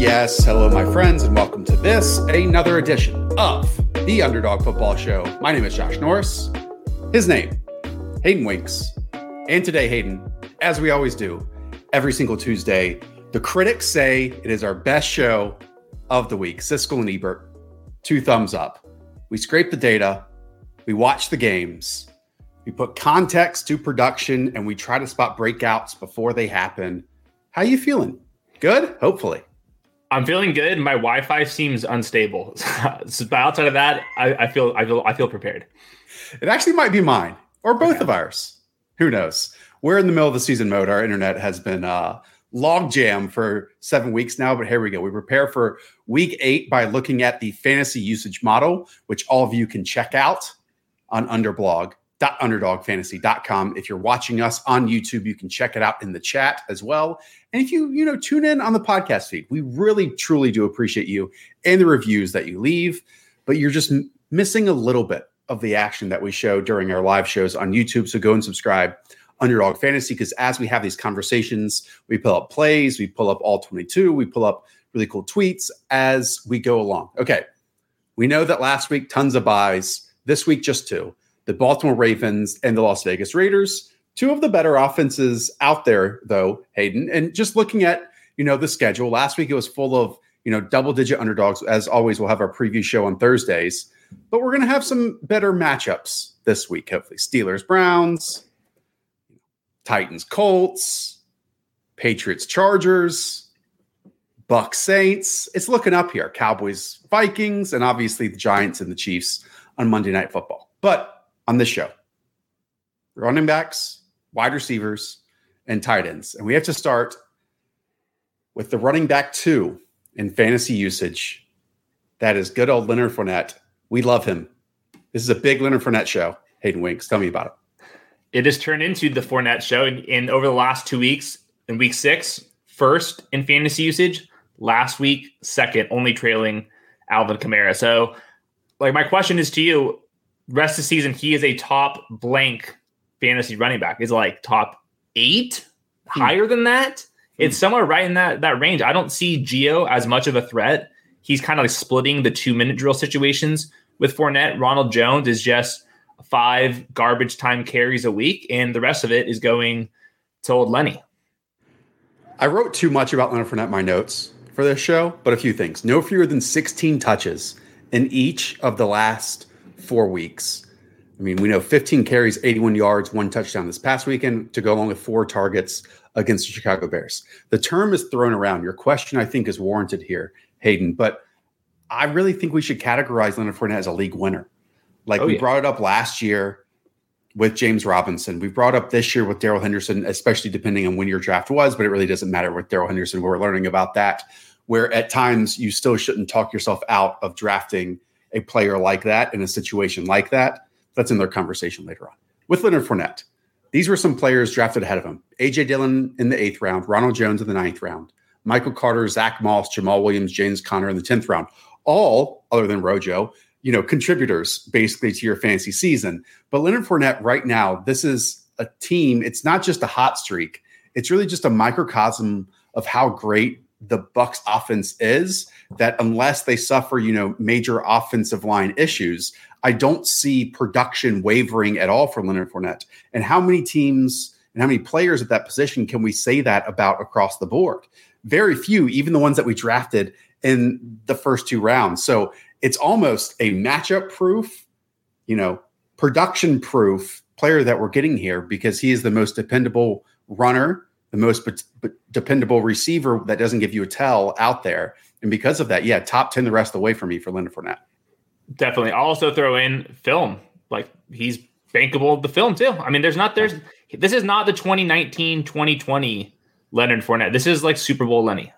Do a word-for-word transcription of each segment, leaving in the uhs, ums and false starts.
Yes, hello, my friends, and welcome to this, another edition of the Underdog Football Show. My name is Josh Norris. His name, Hayden Winks. And today, Hayden, as we always do, every single Tuesday, the critics say it is our best show of the week. Siskel and Ebert, two thumbs up. We scrape the data, we watch the games, we put context to production, and we try to spot breakouts before they happen. How you feeling? Good? Hopefully. I'm feeling good. My Wi-Fi seems unstable, so, but outside of that, I, I feel I feel I feel prepared. It actually might be mine or both okay. of ours. Who knows? We're in the middle of the season mode. Our internet has been uh, log jam for seven weeks now, but here we go. We prepare for week eight by looking at the fantasy usage model, which all of you can check out on underblog dot underdog fantasy dot com. If you're watching us on YouTube, you can check it out in the chat as well. And if you, you know, tune in on the podcast feed, we really, truly do appreciate you and the reviews that you leave, but you're just m- missing a little bit of the action that we show during our live shows on YouTube. So go and subscribe Underdog Fantasy, because as we have these conversations, we pull up plays, we pull up all twenty-two, we pull up really cool tweets as we go along. Okay. We know that last week, tons of buys, this week, just two. The Baltimore Ravens and the Las Vegas Raiders, two of the better offenses out there, though, Hayden. And just looking at, you know, the schedule, last week it was full of, you know, double-digit underdogs. As always, we'll have our preview show on Thursdays. But we're going to have some better matchups this week, hopefully. Steelers, Browns, Titans, Colts, Patriots, Chargers, Bucs, Saints. It's looking up here. Cowboys, Vikings, and obviously the Giants and the Chiefs on Monday Night Football. But on this show, running backs, wide receivers, and tight ends. And we have to start with the running back two in fantasy usage. That is good old Leonard Fournette. We love him. This is a big Leonard Fournette show. Hayden Winks, tell me about it. It has turned into the Fournette show. And, and over the last two weeks, in week six, first in fantasy usage. Last week, second, only trailing Alvin Kamara. So, like, my question is to you. Rest of the season, he is a top blank fantasy running back. He's like top eight, mm. higher than that. It's mm. somewhere right in that, that range. I don't see Geo as much of a threat. He's kind of like splitting the two-minute drill situations with Fournette. Ronald Jones is just five garbage time carries a week, and the rest of it is going to old Lenny. I wrote too much about Leonard Fournette in my notes for this show, but a few things. No fewer than sixteen touches in each of the last four weeks. I mean, we know fifteen carries, eighty-one yards, one touchdown this past weekend to go along with four targets against the Chicago Bears. The term is thrown around. Your question, I think, is warranted here, Hayden, but I really think we should categorize Leonard Fournette as a league winner. Like oh, we yeah. brought it up last year with James Robinson. We brought up this year with Darrell Henderson, especially depending on when your draft was, but it really doesn't matter with Darrell Henderson. We're learning about that, where at times you still shouldn't talk yourself out of drafting a player like that in a situation like that. That's in their conversation later on. With Leonard Fournette, these were some players drafted ahead of him. A J. Dillon in the eighth round, Ronald Jones in the ninth round, Michael Carter, Zach Moss, Jamal Williams, James Conner in the tenth round. All, other than Rojo, you know, contributors basically to your fantasy season. But Leonard Fournette right now, this is a team. It's not just a hot streak. It's really just a microcosm of how great the Bucs offense is, that unless they suffer, you know, major offensive line issues, I don't see production wavering at all for Leonard Fournette. And how many teams and how many players at that position can we say that about across the board? Very few, even the ones that we drafted in the first two rounds. So it's almost a matchup proof, you know, production proof player that we're getting here, because he is the most dependable runner, the most bet- bet- dependable receiver that doesn't give you a tell out there. And because of that, yeah, top ten the rest of the way for me for Leonard Fournette. Definitely. I'll also throw in film. Like, he's bankable of the film too. I mean, there's not, there's, this is not the twenty nineteen, twenty twenty Leonard Fournette. This is like Super Bowl Lenny.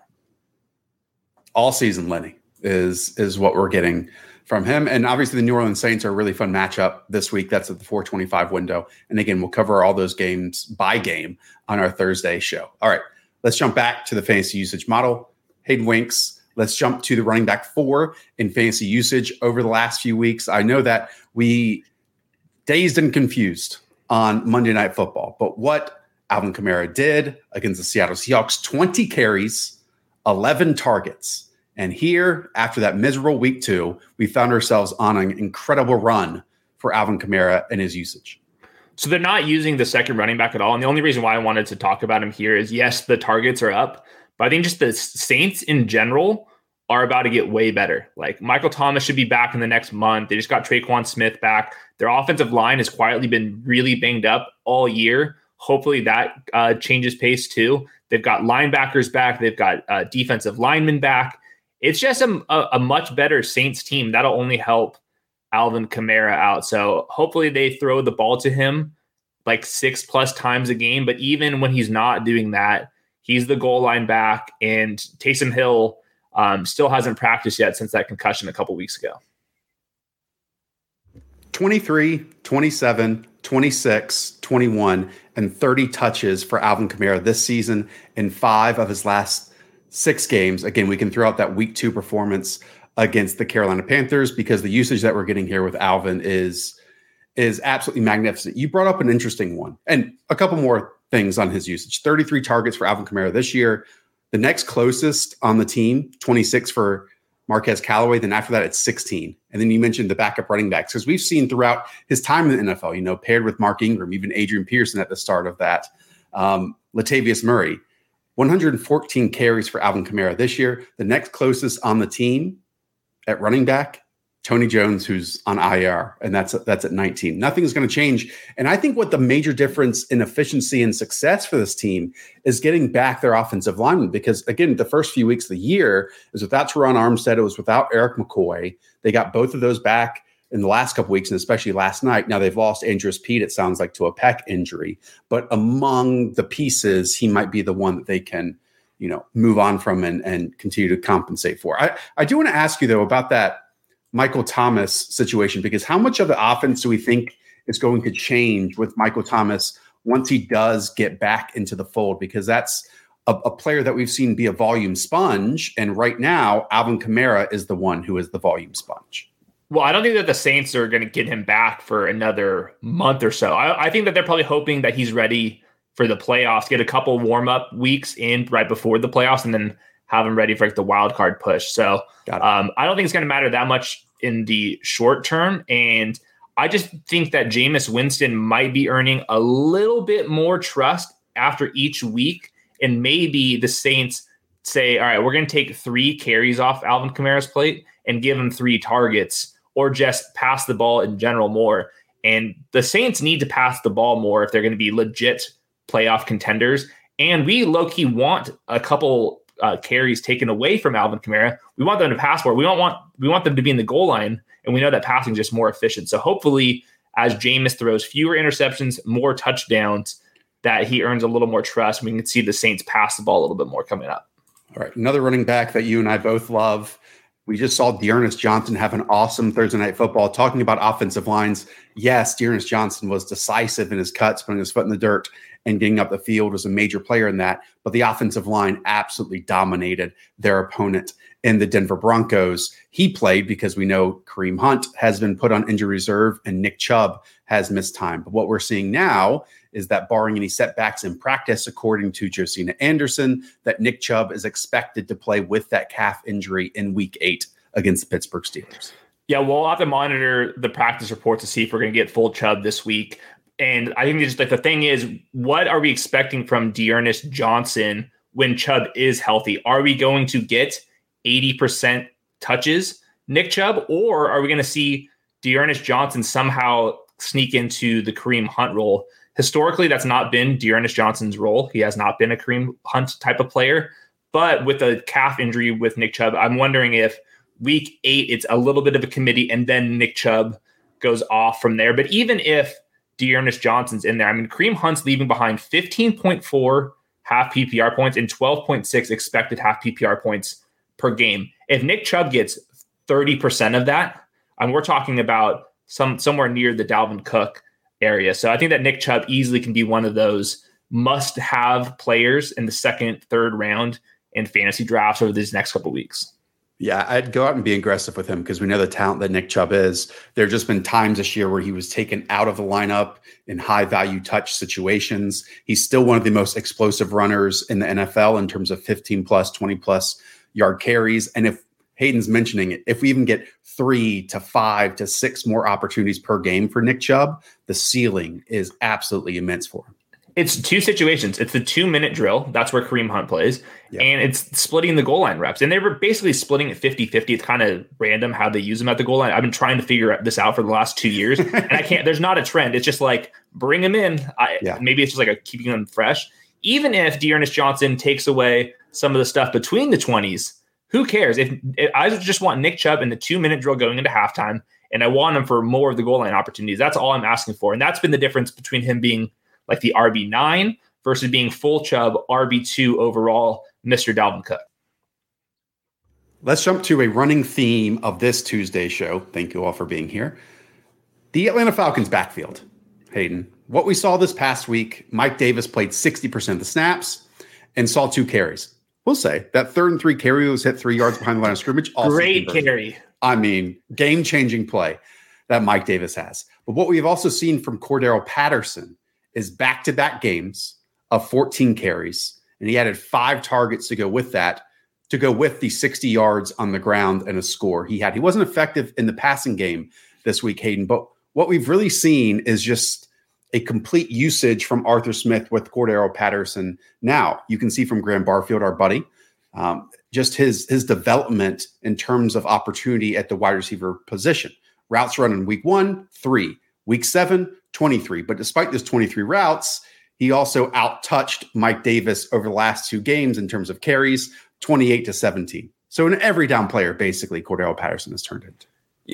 All season Lenny is, is what we're getting from him. And obviously the New Orleans Saints are a really fun matchup this week. That's at the four twenty-five window. And again, we'll cover all those games by game on our Thursday show. All right, let's jump back to the fantasy usage model. Hayden Winks. Let's jump to the running back four in fantasy usage over the last few weeks. I know that we dazed and confused on Monday Night Football, but what Alvin Kamara did against the Seattle Seahawks, twenty carries, eleven targets. And here, after that miserable week two, we found ourselves on an incredible run for Alvin Kamara and his usage. So they're not using the second running back at all. And the only reason why I wanted to talk about him here is, yes, the targets are up, but I think just the Saints in general are about to get way better. Like, Michael Thomas should be back in the next month. They just got Traquan Smith back. Their offensive line has quietly been really banged up all year. Hopefully that uh, changes pace too. They've got linebackers back. They've got uh, defensive linemen back. It's just a, a, a much better Saints team. That'll only help Alvin Kamara out. So hopefully they throw the ball to him like six plus times a game. But even when he's not doing that, he's the goal line back, and Taysom Hill um, still hasn't practiced yet since that concussion a couple weeks ago. twenty-three, twenty-seven, twenty-six, twenty-one, and thirty touches for Alvin Kamara this season in five of his last six games. Again, we can throw out that week two performance against the Carolina Panthers because the usage that we're getting here with Alvin is, is absolutely magnificent. You brought up an interesting one, and a couple more things on his usage. thirty-three targets for Alvin Kamara this year. The next closest on the team, twenty-six for Marquez Callaway. Then after that, it's sixteen. And then you mentioned the backup running backs, because we've seen throughout his time in the N F L, you know, paired with Mark Ingram, even Adrian Peterson at the start of that. Um, Latavius Murray, one hundred fourteen carries for Alvin Kamara this year. The next closest on the team at running back, Tony Jones, who's on I R, and that's that's at nineteen. Nothing's going to change. And I think what the major difference in efficiency and success for this team is getting back their offensive linemen, because, again, the first few weeks of the year is without Teron Armstead. It was without Eric McCoy. They got both of those back in the last couple weeks, and especially last night. Now they've lost Andrews Pete, it sounds like, to a pec injury. But among the pieces, he might be the one that they can, you know, move on from and, and continue to compensate for. I, I do want to ask you, though, about that Michael Thomas situation, because how much of the offense do we think is going to change with Michael Thomas once he does get back into the fold? Because that's a, a player that we've seen be a volume sponge. And right now, Alvin Kamara is the one who is the volume sponge. Well, I don't think that the Saints are going to get him back for another month or so. I, I think that they're probably hoping that he's ready for the playoffs, get a couple warm-up weeks in right before the playoffs, and then have them ready for like the wild card push. So um, I don't think it's going to matter that much in the short term. And I just think that Jameis Winston might be earning a little bit more trust after each week. And maybe the Saints say, all right, we're going to take three carries off Alvin Kamara's plate and give him three targets, or just pass the ball in general more. And the Saints need to pass the ball more if they're going to be legit playoff contenders. And we low-key want a couple Uh, carries taken away from Alvin Kamara. We want them to pass more. We don't want we want them to be in the goal line, and we know that passing is just more efficient. So hopefully, as Jameis throws fewer interceptions, more touchdowns, that he earns a little more trust. We can see the Saints pass the ball a little bit more coming up. All right, another running back that you and I both love. We just saw D'Ernest Johnson have an awesome Thursday Night Football. Talking about offensive lines, yes, D'Ernest Johnson was decisive in his cuts, putting his foot in the dirt and getting up the field, was a major player in that. But the offensive line absolutely dominated their opponent in the Denver Broncos. He played because we know Kareem Hunt has been put on injury reserve and Nick Chubb has missed time. But what we're seeing now is that, barring any setbacks in practice, according to Josina Anderson, that Nick Chubb is expected to play with that calf injury in week eight against the Pittsburgh Steelers. Yeah, we'll have to monitor the practice report to see if we're going to get full Chubb this week. And I think just like the thing is, what are we expecting from D'Ernest Johnson when Chubb is healthy? Are we going to get eighty percent touches Nick Chubb, or are we going to see D'Ernest Johnson somehow sneak into the Kareem Hunt role? Historically, that's not been D'Ernest Johnson's role. He has not been a Kareem Hunt type of player. But with a calf injury with Nick Chubb, I'm wondering if week eight, it's a little bit of a committee, and then Nick Chubb goes off from there. But even if D'Ernest Johnson's in there, I mean, Kareem Hunt's leaving behind fifteen point four half P P R points and twelve point six expected half P P R points per game. If Nick Chubb gets thirty percent of that, and we're talking about some somewhere near the Dalvin Cook area. So I think that Nick Chubb easily can be one of those must-have players in the second, third round in fantasy drafts over these next couple of weeks. Yeah, I'd go out and be aggressive with him because we know the talent that Nick Chubb is. There have just been times this year where he was taken out of the lineup in high-value touch situations. He's still one of the most explosive runners in the N F L in terms of fifteen-plus, twenty-plus yard carries. And if Hayden's mentioning it, if we even get three to five to six more opportunities per game for Nick Chubb, the ceiling is absolutely immense for him. It's two situations. It's the two-minute drill. That's where Kareem Hunt plays. Yep. And it's splitting the goal line reps. And they were basically splitting it fifty-fifty. It's kind of random how they use them at the goal line. I've been trying to figure this out for the last two years. and I can't – there's not a trend. It's just like bring them in. I, yeah. Maybe it's just like a keeping them fresh. Even if D'Ernest Johnson takes away some of the stuff between the twenties, who cares? If, if I just want Nick Chubb in the two-minute drill going into halftime, and I want him for more of the goal line opportunities. That's all I'm asking for. And that's been the difference between him being – like the R B nine versus being full Chubb R B two overall, Mister Dalvin Cook. Let's jump to a running theme of this Tuesday show. Thank you all for being here. The Atlanta Falcons backfield. Hayden, what we saw this past week, Mike Davis played sixty percent of the snaps and saw two carries. We'll say that third and three carry was hit three yards behind the line of scrimmage. Great carry. I mean, game-changing play that Mike Davis has. But what we've also seen from Cordarrelle Patterson is back-to-back games of fourteen carries, and he added five targets to go with that, to go with the sixty yards on the ground and a score he had. He wasn't effective in the passing game this week, Hayden, but what we've really seen is just a complete usage from Arthur Smith with Cordarrelle Patterson. Now, you can see from Graham Barfield, our buddy, um, just his, his development in terms of opportunity at the wide receiver position. Routes run in week one, three. Week seven, twenty-three. But despite those twenty-three routes, he also out-touched Mike Davis over the last two games in terms of carries, twenty-eight to seventeen. So an every-down player, basically, Cordarrelle Patterson has turned into.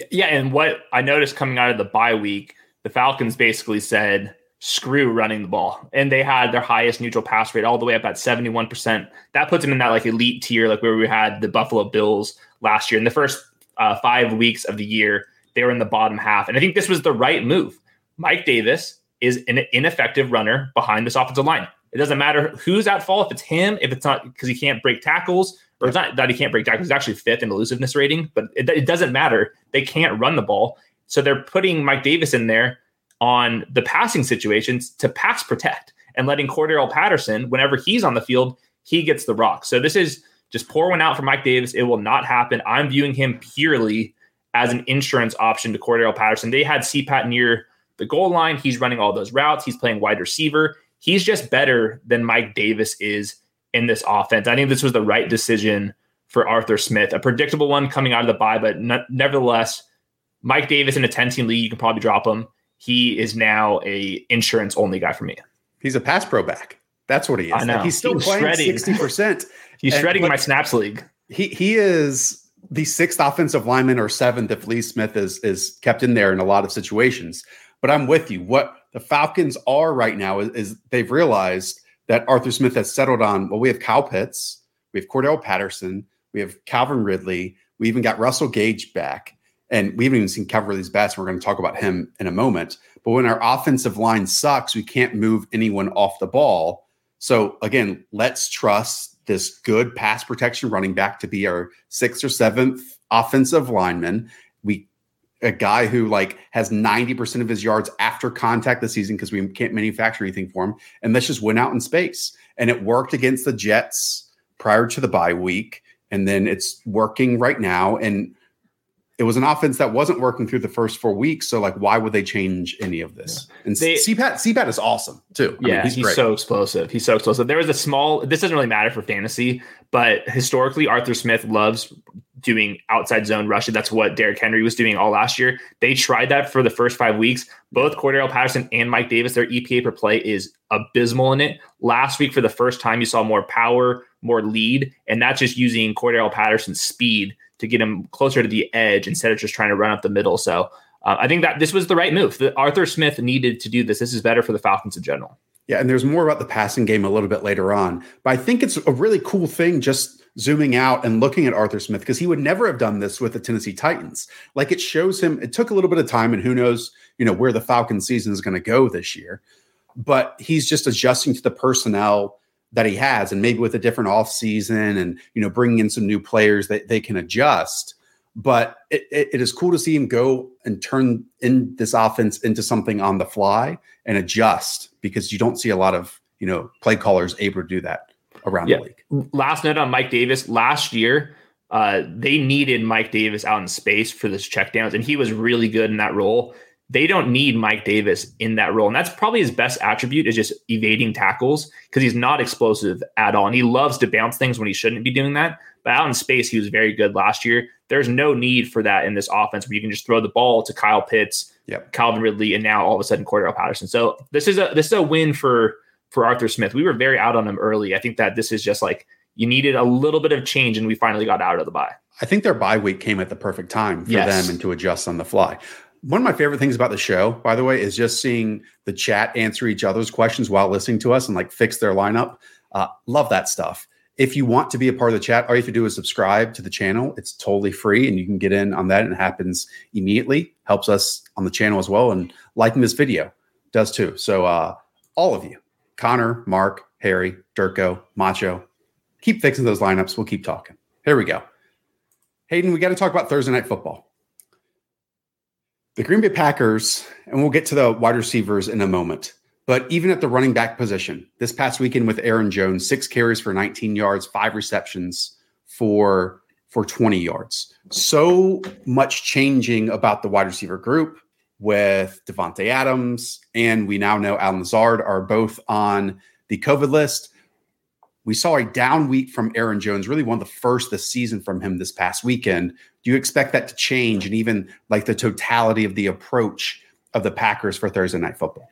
Yeah, and what I noticed coming out of the bye week, the Falcons basically said, screw running the ball. And they had their highest neutral pass rate all the way up at seventy-one percent. That puts them in that like elite tier, like where we had the Buffalo Bills last year. In the first uh, five weeks of the year, they were in the bottom half. And I think this was the right move. Mike Davis is an ineffective runner behind this offensive line. It doesn't matter who's at fault, if it's him, if it's not because he can't break tackles, or it's not that he can't break tackles. He's actually fifth in elusiveness rating, but it, it doesn't matter. They can't run the ball. So they're putting Mike Davis in there on the passing situations to pass protect and letting Cordarrelle Patterson, whenever he's on the field, he gets the rock. So this is just pour one out for Mike Davis. It will not happen. I'm viewing him purely as an insurance option to Cordarrelle Patterson. They had C PAT near the goal line. He's running all those routes. He's playing wide receiver. He's just better than Mike Davis is in this offense. I think this was the right decision for Arthur Smith, a predictable one coming out of the bye, but not, nevertheless, Mike Davis in a ten-team league, you can probably drop him. He is now a insurance-only guy for me. He's a pass pro back. That's what he is. I know. Like, he's still he's playing shredding. sixty percent. He's and shredding like, my snaps league. He he is... the sixth offensive lineman or seventh if Lee Smith is is kept in there in a lot of situations. But I'm with you. What the Falcons are right now is, is they've realized that Arthur Smith has settled on, well, we have Kyle Pitts, we have Cordarrelle Patterson, we have Calvin Ridley, we even got Russell Gage back, and we haven't even seen Calvin Ridley's bats, and we're going to talk about him in a moment. But when our offensive line sucks, we can't move anyone off the ball. So, again, let's trust this good pass protection running back to be our sixth or seventh offensive lineman. We, a guy who like has ninety percent of his yards after contact this season because we can't manufacture anything for him. And let's just win out in space. And it worked against the Jets prior to the bye week. And then it's working right now. And it was an offense that wasn't working through the first four weeks. So like, why would they change any of this? And they, C PAT, C PAT is awesome too. I yeah. Mean, he's he's great. so explosive. He's so explosive. There was a small, this doesn't really matter for fantasy, but historically Arthur Smith loves doing outside zone rushes. That's what Derrick Henry was doing all last year. They tried that for the first five weeks, both Cordarrelle Patterson and Mike Davis, their E P A per play is abysmal in it. Last week, for the first time, you saw more power, more lead. And that's just using Cordarrelle Patterson's speed to get him closer to the edge instead of just trying to run up the middle. So uh, I think that this was the right move. The Arthur Smith needed to do this. This is better for the Falcons in general. Yeah, and there's more about the passing game a little bit later on. But I think it's a really cool thing just zooming out and looking at Arthur Smith, because he would never have done this with the Tennessee Titans. Like, it shows him, it took a little bit of time, and who knows, you know, where the Falcons season is going to go this year. But he's just adjusting to the personnel that he has, and maybe with a different offseason and, you know, bringing in some new players that they can adjust. But it, it, it is cool to see him go and turn in this offense into something on the fly and adjust, because you don't see a lot of, you know, play callers able to do that around yeah. the league. Last note on Mike Davis. Last year, uh, they needed Mike Davis out in space for this checkdowns, and he was really good in that role. They don't need Mike Davis in that role, and that's probably his best attribute, is just evading tackles, because he's not explosive at all, and he loves to bounce things when he shouldn't be doing that. But out in space, he was very good last year. There's no need for that in this offense, where you can just throw the ball to Kyle Pitts, yep. Calvin Ridley, and now all of a sudden Cordarrelle Patterson. So this is a this is a win for for Arthur Smith. We were very out on him early. I think that this is just like, you needed a little bit of change, and we finally got out of the bye. I think their bye week came at the perfect time for yes. them and to adjust on the fly. One of my favorite things about the show, by the way, is just seeing the chat answer each other's questions while listening to us and like fix their lineup. Uh, love that stuff. If you want to be a part of the chat, all you have to do is subscribe to the channel. It's totally free, and you can get in on that, and it happens immediately. Helps us on the channel as well, and liking this video does too. So uh, all of you, Connor, Mark, Harry, Durko, Macho, keep fixing those lineups. We'll keep talking. Here we go. Hayden, we got to talk about Thursday Night Football. The Green Bay Packers, and we'll get to the wide receivers in a moment, but even at the running back position, this past weekend with Aaron Jones, six carries for nineteen yards, five receptions for, for twenty yards. So much changing about the wide receiver group with Devontae Adams, and we now know Allen Lazard are both on the COVID list. We saw a down week from Aaron Jones, really one of the first this season from him this past weekend. Do you expect that to change, and even like the totality of the approach of the Packers for Thursday Night Football?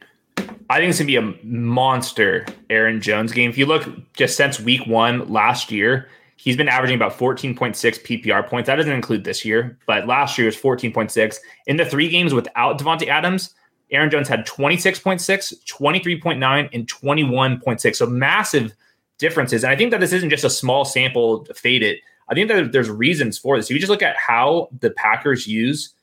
I think it's going to be a monster Aaron Jones game. If you look just since week one last year, he's been averaging about fourteen point six P P R points. That doesn't include this year, but last year was fourteen point six. In the three games without Devontae Adams, Aaron Jones had twenty-six point six, twenty-three point nine, and twenty-one point six. So massive differences. And I think that this isn't just a small sample faded. I think that there's reasons for this. If you just look at how the Packers use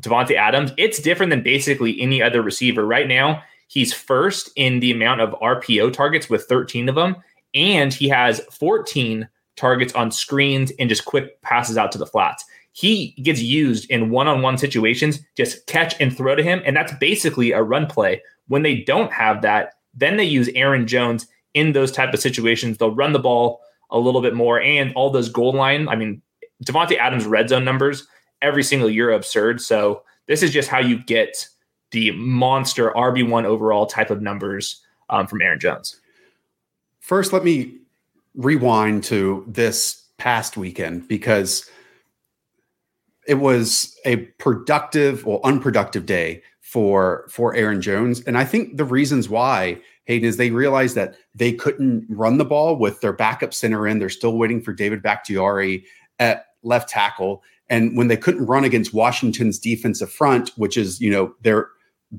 Devontae Adams, it's different than basically any other receiver right now. He's first in the amount of R P O targets with thirteen of them, and he has fourteen targets on screens and just quick passes out to the flats. He gets used in one-on-one situations, just catch and throw to him, and that's basically a run play. When they don't have that, then they use Aaron Jones in those type of situations. They'll run the ball a little bit more, and all those goal line, I mean, Devontae Adams' red zone numbers every single year are absurd, so this is just how you get the monster R B one overall type of numbers um, from Aaron Jones. First, let me rewind to this past weekend, because it was a productive or unproductive day for, for Aaron Jones. And I think the reasons why, Hayden, is they realized that they couldn't run the ball with their backup center in. They're still waiting for David Bakhtiari at left tackle. And when they couldn't run against Washington's defensive front, which is, you know, their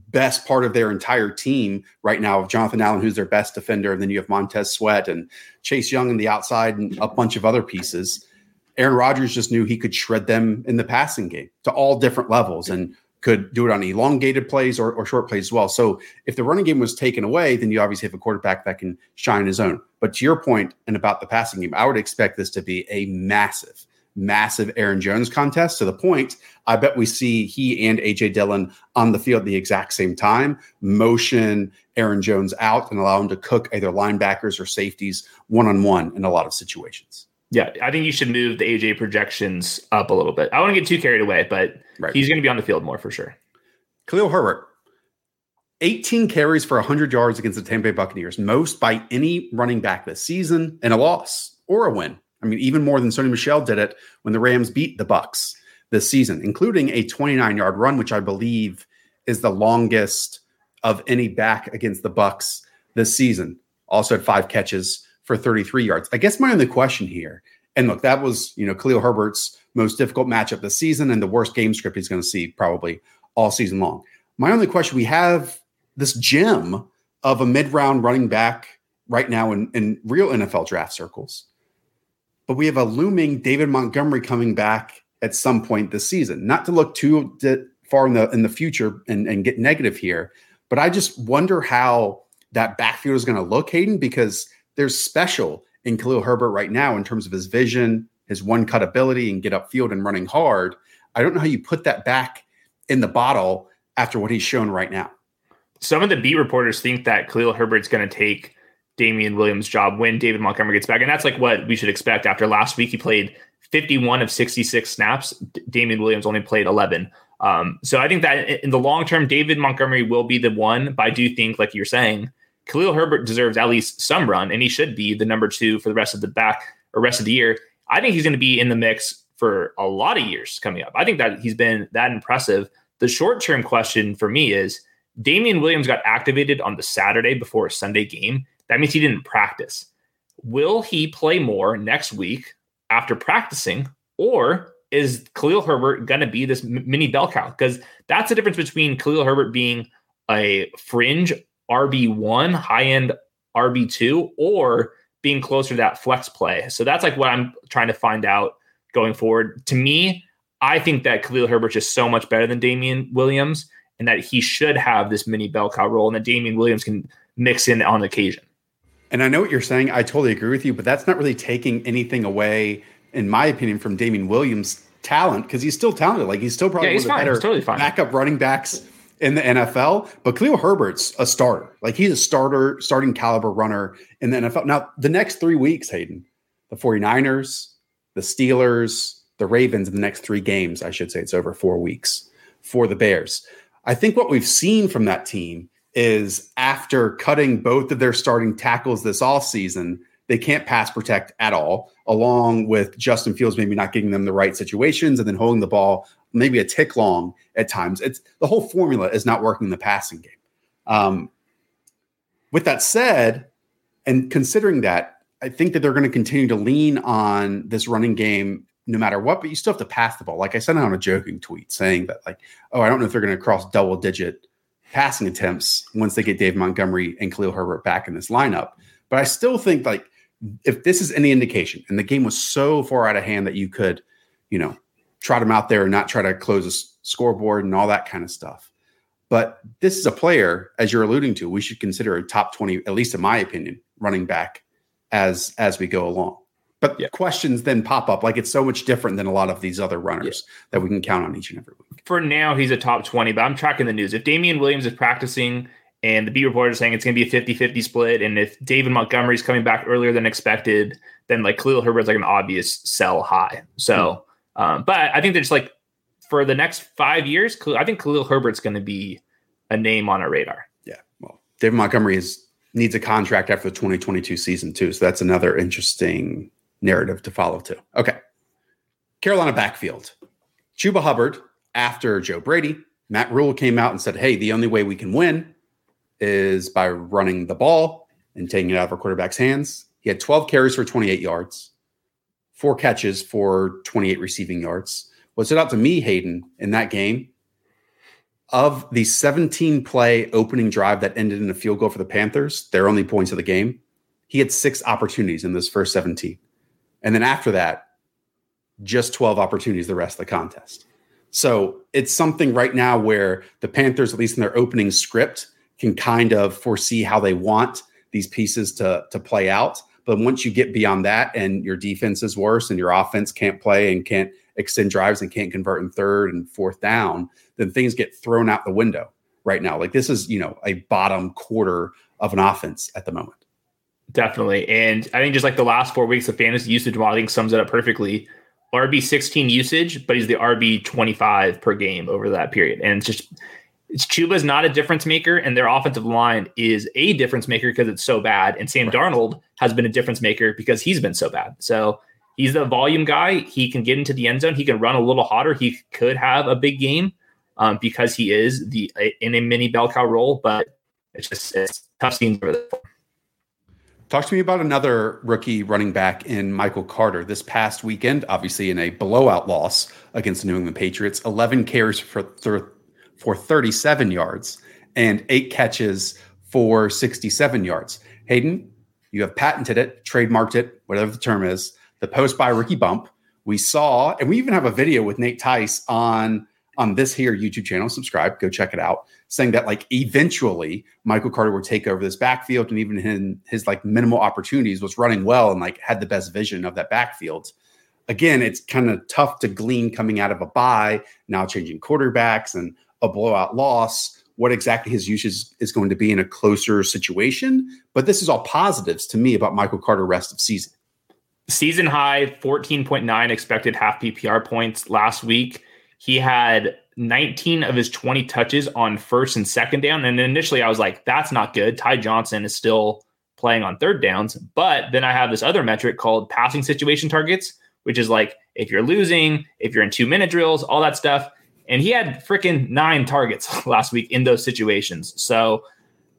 best part of their entire team right now, of Jonathan Allen, who's their best defender, and then you have Montez Sweat and Chase Young on the outside and a bunch of other pieces, Aaron Rodgers just knew he could shred them in the passing game to all different levels and could do it on elongated plays or, or short plays as well. So if the running game was taken away, then you obviously have a quarterback that can shine his own. But to your point and about the passing game, I would expect this to be a massive, massive Aaron Jones contest, to the point I bet we see he and A J Dillon on the field at the exact same time, motion Aaron Jones out and allow him to cook either linebackers or safeties one-on-one in a lot of situations. Yeah, I think you should move the A J projections up a little bit. I don't want to get too carried away, but right. He's going to be on the field more for sure. Khalil Herbert, eighteen carries for one hundred yards against the Tampa Bay Buccaneers, most by any running back this season, and a loss or a win. I mean, even more than Sonny Michel did it when the Rams beat the Bucs this season, including a twenty-nine-yard run, which I believe is the longest of any back against the Bucs this season. Also had five catches for thirty-three yards. I guess my only question here And look, that was, you know, Khalil Herbert's most difficult matchup this season and the worst game script he's going to see probably all season long. My only question, we have this gem of a mid-round running back right now in, in real N F L draft circles, but we have a looming David Montgomery coming back at some point this season. Not to look too far in the in the future and, and get negative here, but I just wonder how that backfield is going to look, Hayden, because there's special in Khalil Herbert right now in terms of his vision, his one-cut ability, and get upfield and running hard. I don't know how you put that back in the bottle after what he's shown right now. Some of the beat reporters think that Khalil Herbert's going to take Damian Williams' job when David Montgomery gets back, and that's like what we should expect. After last week, he played fifty-one of sixty-six snaps. D- Damian Williams only played eleven. Um, so I think that in the long term, David Montgomery will be the one, but I do think, like you're saying, Khalil Herbert deserves at least some run, and he should be the number two for the rest of the back or rest of the year. I think he's going to be in the mix for a lot of years coming up. I think that he's been that impressive. The short-term question for me is Damian Williams got activated on the Saturday before a Sunday game. That means he didn't practice. Will he play more next week after practicing, or is Khalil Herbert going to be this mini bell cow? Because that's the difference between Khalil Herbert being a fringe R B one, high-end R B two, or being closer to that flex play. So that's like what I'm trying to find out going forward. To me, I think that Khalil Herbert is so much better than Damian Williams and that he should have this mini bell cow role and that Damian Williams can mix in on occasion. And I know what you're saying. I totally agree with you, but that's not really taking anything away, in my opinion, from Damian Williams' talent, because he's still talented. Like, he's still probably yeah, he's one of the better totally backup running backs in the N F L, but Khalil Herbert's a starter. Like, he's a starter, starting caliber runner in the N F L. Now, the next three weeks, Hayden, the 49ers, the Steelers, the Ravens, in the next three games, I should say it's over four weeks for the Bears. I think what we've seen from that team is after cutting both of their starting tackles this offseason, they can't pass protect at all, along with Justin Fields maybe not getting them the right situations and then holding the ball maybe a tick long at times. It's the whole formula is not working in the passing game. Um, with that said, and considering that, I think that they're going to continue to lean on this running game no matter what, but you still have to pass the ball. Like I sent out a joking tweet saying that, like, oh, I don't know if they're going to cross double digit passing attempts once they get Dave Montgomery and Khalil Herbert back in this lineup. But I still think, like, if this is any indication, and the game was so far out of hand that you could, you know, trot him out there and not try to close a scoreboard and all that kind of stuff. But this is a player, as you're alluding to, we should consider a top twenty, at least in my opinion, running back as as we go along. But yeah. Questions then pop up, like it's so much different than a lot of these other runners yeah. that we can count on each and every week. For now, he's a top twenty, but I'm tracking the news. If Damian Williams is practicing and the beat reporters are saying it's going to be a fifty-fifty split, and if David Montgomery's coming back earlier than expected, then like Khalil Herbert's like an obvious sell high. So, hmm. um, but I think they're just like for the next five years, I think Khalil Herbert's going to be a name on our radar. Yeah. Well, David Montgomery is needs a contract after the twenty twenty-two season too. So that's another interesting narrative to follow too. Okay. Carolina backfield. Chuba Hubbard after Joe Brady. Matt Rule came out and said, hey, the only way we can win is by running the ball and taking it out of our quarterback's hands. He had twelve carries for twenty-eight yards, four catches for twenty-eight receiving yards. What stood out to me, Hayden, in that game, of the seventeen-play opening drive that ended in a field goal for the Panthers, their only points of the game, he had six opportunities in those first seventeen. And then after that, just twelve opportunities the rest of the contest. So it's something right now where the Panthers, at least in their opening script, can kind of foresee how they want these pieces to, to play out. But once you get beyond that and your defense is worse and your offense can't play and can't extend drives and can't convert in third and fourth down, then things get thrown out the window right now. Like, this is, you know, a bottom quarter of an offense at the moment. Definitely. And I think just like the last four weeks of fantasy usage modeling sums it up perfectly. R B sixteen usage, but he's the R B twenty-five per game over that period. And it's just, it's Chuba's not a difference maker, and their offensive line is a difference maker because it's so bad. And Sam right. Darnold has been a difference maker because he's been so bad. So he's the volume guy. He can get into the end zone. He can run a little hotter. He could have a big game um, because he is the in a mini bell cow role, but it's just it's tough scenes for them. Talk to me about another rookie running back in Michael Carter this past weekend, obviously in a blowout loss against the New England Patriots, eleven carries for th- for thirty-seven yards and eight catches for sixty-seven yards. Hayden, you have patented it, trademarked it, whatever the term is, the post-bye rookie bump. We saw, and we even have a video with Nate Tice on, on this here YouTube channel. Subscribe, go check it out, saying that like eventually Michael Carter would take over this backfield, and even in his like minimal opportunities was running well and like had the best vision of that backfield. Again, it's kind of tough to glean coming out of a bye, now changing quarterbacks and a blowout loss, what exactly his usage is going to be in a closer situation. But this is all positives to me about Michael Carter rest of season. Season high, fourteen point nine expected half P P R points last week. He had nineteen of his twenty touches on first and second down. And initially I was like, that's not good. Ty Johnson is still playing on third downs. But then I have this other metric called passing situation targets, which is like if you're losing, if you're in two minute drills, all that stuff. And he had freaking nine targets last week in those situations. So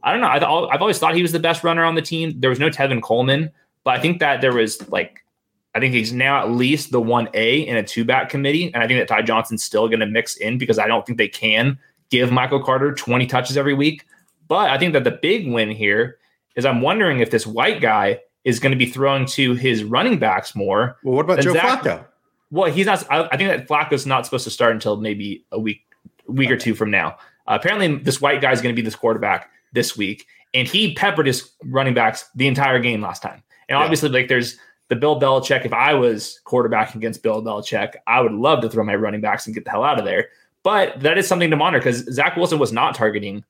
I don't know. I've, I've always thought he was the best runner on the team. There was no Tevin Coleman, but I think that there was like, I think he's now at least the one A in a two-back committee, and I think that Ty Johnson's still going to mix in because I don't think they can give Michael Carter twenty touches every week. But I think that the big win here is I'm wondering if this white guy is going to be throwing to his running backs more. Well, what about Joe Zach, Flacco? Well, he's not. I, I think that Flacco's not supposed to start until maybe a week, week okay. or two from now. Uh, apparently, this white guy is going to be this quarterback this week, and he peppered his running backs the entire game last time. And yeah. obviously, like there's. The Bill Belichick, if I was quarterbacking against Bill Belichick, I would love to throw my running backs and get the hell out of there. But that is something to monitor because Zach Wilson was not targeting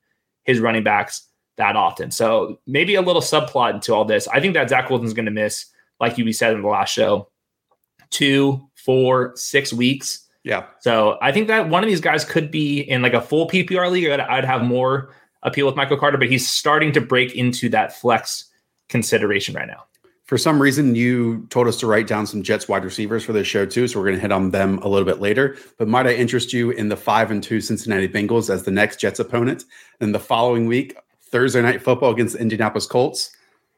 his running backs that often. So maybe a little subplot into all this. I think that Zach Wilson's going to miss, like you said in the last show, two, four, six weeks. Yeah. So I think that one of these guys could be in like a full P P R league. I'd, I'd have more appeal with Michael Carter, but he's starting to break into that flex consideration right now. For some reason, you told us to write down some Jets wide receivers for this show, too, so we're going to hit on them a little bit later. But might I interest you in the five and two Cincinnati Bengals as the next Jets opponent? And the following week, Thursday Night Football against the Indianapolis Colts.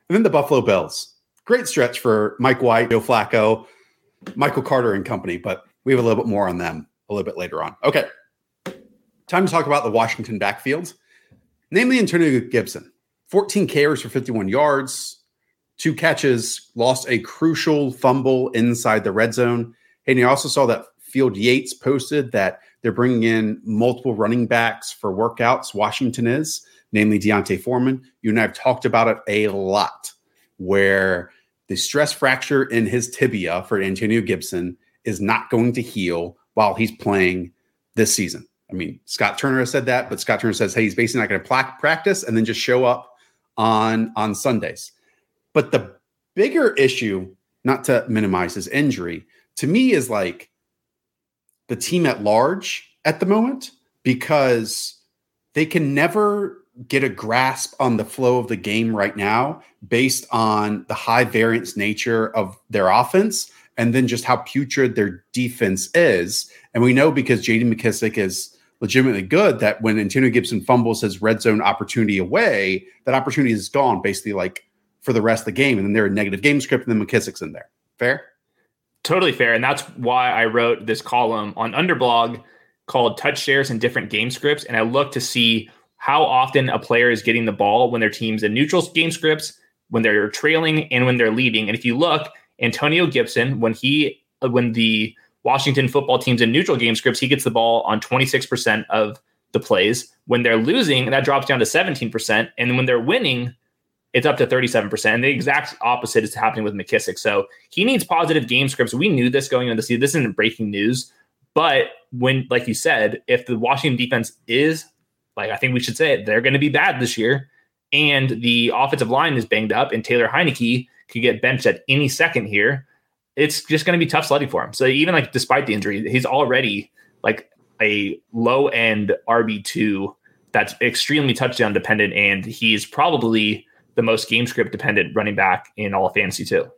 And then the Buffalo Bills. Great stretch for Mike White, Joe Flacco, Michael Carter and company. But we have a little bit more on them a little bit later on. Okay. Time to talk about the Washington backfield. Namely, Antonio Gibson. fourteen carries for fifty-one yards. Two catches, lost a crucial fumble inside the red zone. And you also saw that Field Yates posted that they're bringing in multiple running backs for workouts. Washington is, namely Deontay Foreman. You and I have talked about it a lot, where the stress fracture in his tibia for Antonio Gibson is not going to heal while he's playing this season. I mean, Scott Turner has said that, but Scott Turner says, hey, he's basically not going to practice and then just show up on, on Sundays. But the bigger issue, not to minimize his injury, to me is like the team at large at the moment, because they can never get a grasp on the flow of the game right now based on the high variance nature of their offense and then just how putrid their defense is. And we know because J D McKissick is legitimately good that when Antonio Gibson fumbles his red zone opportunity away, that opportunity is gone basically like for the rest of the game, and then they're a negative game script, and then McKissick's in there. Fair? Totally fair, and that's why I wrote this column on Underblog called Touch Shares and Different Game Scripts, and I look to see how often a player is getting the ball when their team's in neutral game scripts, when they're trailing, and when they're leading. And if you look, Antonio Gibson, when he when the Washington football team's in neutral game scripts, he gets the ball on twenty-six percent of the plays. When they're losing, that drops down to seventeen percent, and when they're winning, it's up to thirty-seven percent. And the exact opposite is happening with McKissick. So he needs positive game scripts. We knew this going into the season. This isn't breaking news. But when, like you said, if the Washington defense is, like I think we should say it, they're going to be bad this year. And the offensive line is banged up. And Taylor Heineke could get benched at any second here. It's just going to be tough sledding for him. So even like despite the injury, he's already like a low-end R B two that's extremely touchdown dependent. And he's probably the most game script dependent running back in all of fantasy too.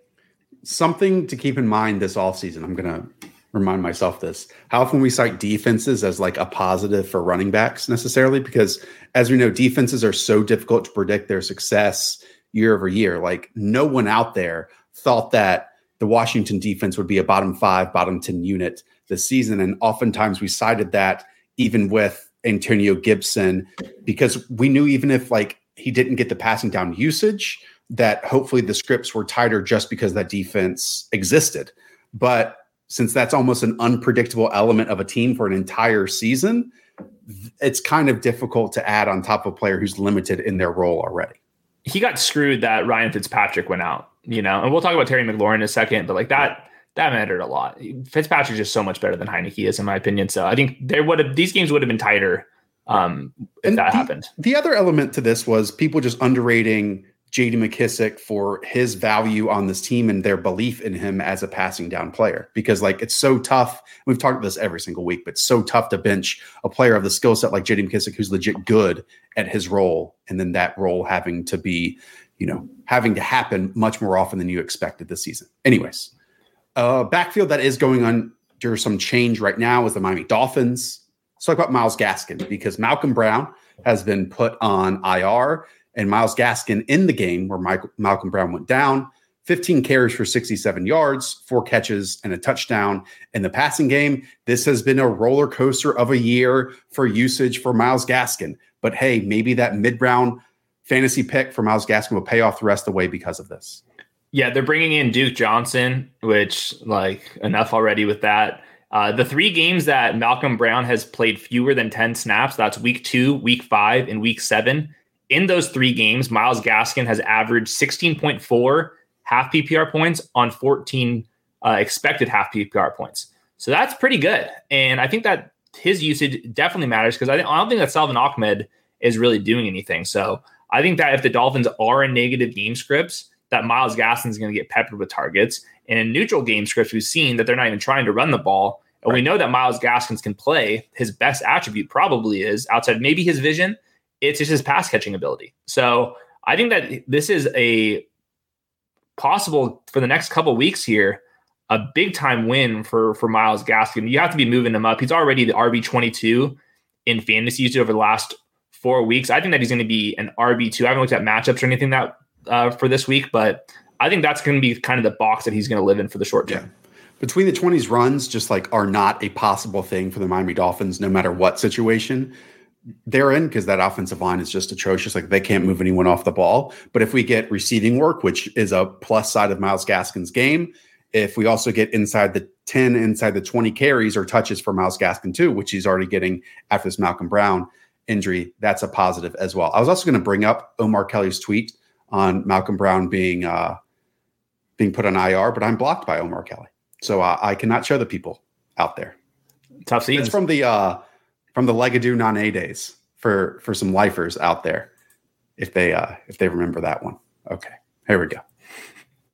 Something to keep in mind this offseason. I'm going to remind myself this. How often we cite defenses as like a positive for running backs necessarily, because as we know, defenses are so difficult to predict their success year over year. Like, no one out there thought that the Washington defense would be a bottom five, bottom ten unit this season. And oftentimes we cited that even with Antonio Gibson, because we knew even if like he didn't get the passing down usage, that hopefully the scripts were tighter just because that defense existed. But since that's almost an unpredictable element of a team for an entire season, it's kind of difficult to add on top of a player who's limited in their role already. He got screwed that Ryan Fitzpatrick went out, you know, and we'll talk about Terry McLaurin in a second, but like that, that mattered a lot. Fitzpatrick's just so much better than Heineke is, in my opinion. So I think there would have, these games would have been tighter um, if and that the, happened. The other element to this was people just underrating J D McKissick for his value on this team and their belief in him as a passing down player, because like, it's so tough. We've talked about this every single week, but it's so tough to bench a player of the skill set like J D McKissick, who's legit good at his role. And then that role having to be, you know, having to happen much more often than you expected this season. Anyways, uh, backfield that is going on under some change right now is the Miami Dolphins. Let's talk about Myles Gaskin, because Malcolm Brown has been put on I R. And Myles Gaskin in the game where Michael, Malcolm Brown went down, fifteen carries for sixty-seven yards, four catches, and a touchdown in the passing game. This has been a roller coaster of a year for usage for Myles Gaskin. But hey, maybe that mid-round fantasy pick for Myles Gaskin will pay off the rest of the way because of this. Yeah, they're bringing in Duke Johnson, which, like, enough already with that. Uh, the three games that Malcolm Brown has played fewer than ten snaps, that's week two, week five, and week seven. In those three games, Myles Gaskin has averaged sixteen point four half P P R points on fourteen uh, expected half P P R points. So that's pretty good. And I think that his usage definitely matters, because I, th- I don't think that Salvin Ahmed is really doing anything. So I think that if the Dolphins are in negative game scripts, that Myles Gaskin is going to get peppered with targets. And in neutral game scripts, we've seen that they're not even trying to run the ball. And right. We know that Myles Gaskin can play. His best attribute probably is, outside maybe his vision, it's just his pass catching ability. So I think that this is a possible for the next couple of weeks here, a big time win for, for Myles Gaskin. You have to be moving him up. He's already the R B twenty-two in fantasy usage over the last four weeks. I think that he's going to be an R B two. I haven't looked at matchups or anything that uh, for this week, but I think that's going to be kind of the box that he's going to live in for the short term. Yeah. Between the twenties runs just like are not a possible thing for the Miami Dolphins, no matter what situation they're in, because that offensive line is just atrocious. Like, they can't move anyone off the ball. But if we get receiving work, which is a plus side of Myles Gaskin's game, if we also get inside the ten, inside the twenty carries or touches for Myles Gaskin too, which he's already getting after this Malcolm Brown injury, that's a positive as well. I was also going to bring up Omar Kelly's tweet on Malcolm Brown being uh, being put on I R, but I'm blocked by Omar Kelly. So uh, I cannot show the people out there. Tough scenes. It's from the... Uh, From the Legado Nane days for, for some lifers out there, if they uh, if they remember that one. Okay, here we go.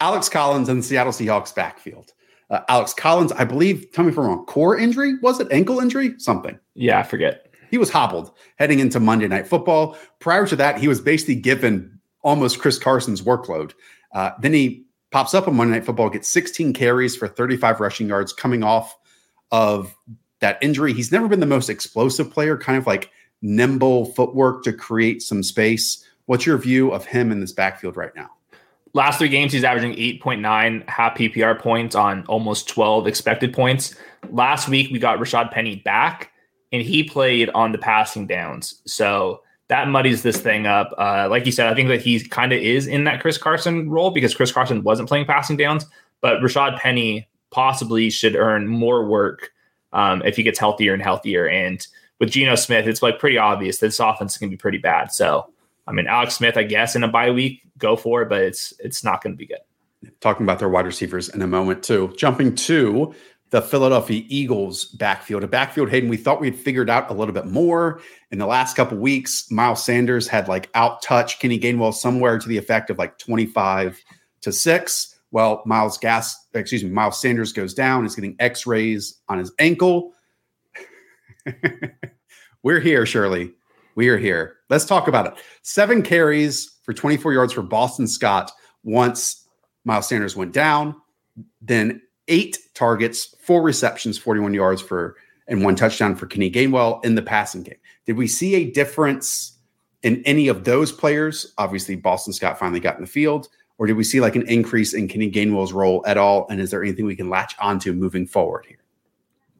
Alex Collins and the Seattle Seahawks backfield. Uh, Alex Collins, I believe, tell me if I'm wrong, core injury? Was it ankle injury? Something. Yeah, I forget. He was hobbled heading into Monday Night Football. Prior to that, he was basically given almost Chris Carson's workload. Uh, then he pops up on Monday Night Football, gets sixteen carries for thirty-five rushing yards coming off of that injury. He's never been the most explosive player, kind of like nimble footwork to create some space. What's your view of him in this backfield right now? Last three games, he's averaging eight point nine half P P R points on almost twelve expected points. Last week, we got Rashad Penny back, and he played on the passing downs. So that muddies this thing up. Uh, like you said, I think that he kind of is in that Chris Carson role, because Chris Carson wasn't playing passing downs, but Rashad Penny possibly should earn more work Um, if he gets healthier and healthier. And with Geno Smith, it's like pretty obvious that this offense is going to be pretty bad. So, I mean, Alex Smith, I guess, in a bye week, go for it, but it's it's not going to be good. Talking about their wide receivers in a moment, too. Jumping to the Philadelphia Eagles backfield. A backfield, Hayden, we thought we'd figured out a little bit more. In the last couple weeks, Miles Sanders had, like, out-touched Kenny Gainwell somewhere to the effect of, like, twenty-five to six. Well, Miles Gas, excuse me, Miles Sanders goes down. He's getting x-rays on his ankle. We're here, Shirley. We are here. Let's talk about it. Seven carries for twenty-four yards for Boston Scott once Miles Sanders went down. Then eight targets, four receptions, forty-one yards for and one touchdown for Kenny Gainwell in the passing game. Did we see a difference in any of those players? Obviously, Boston Scott finally got in the field. Or do we see like an increase in Kenny Gainwell's role at all? And is there anything we can latch onto moving forward here?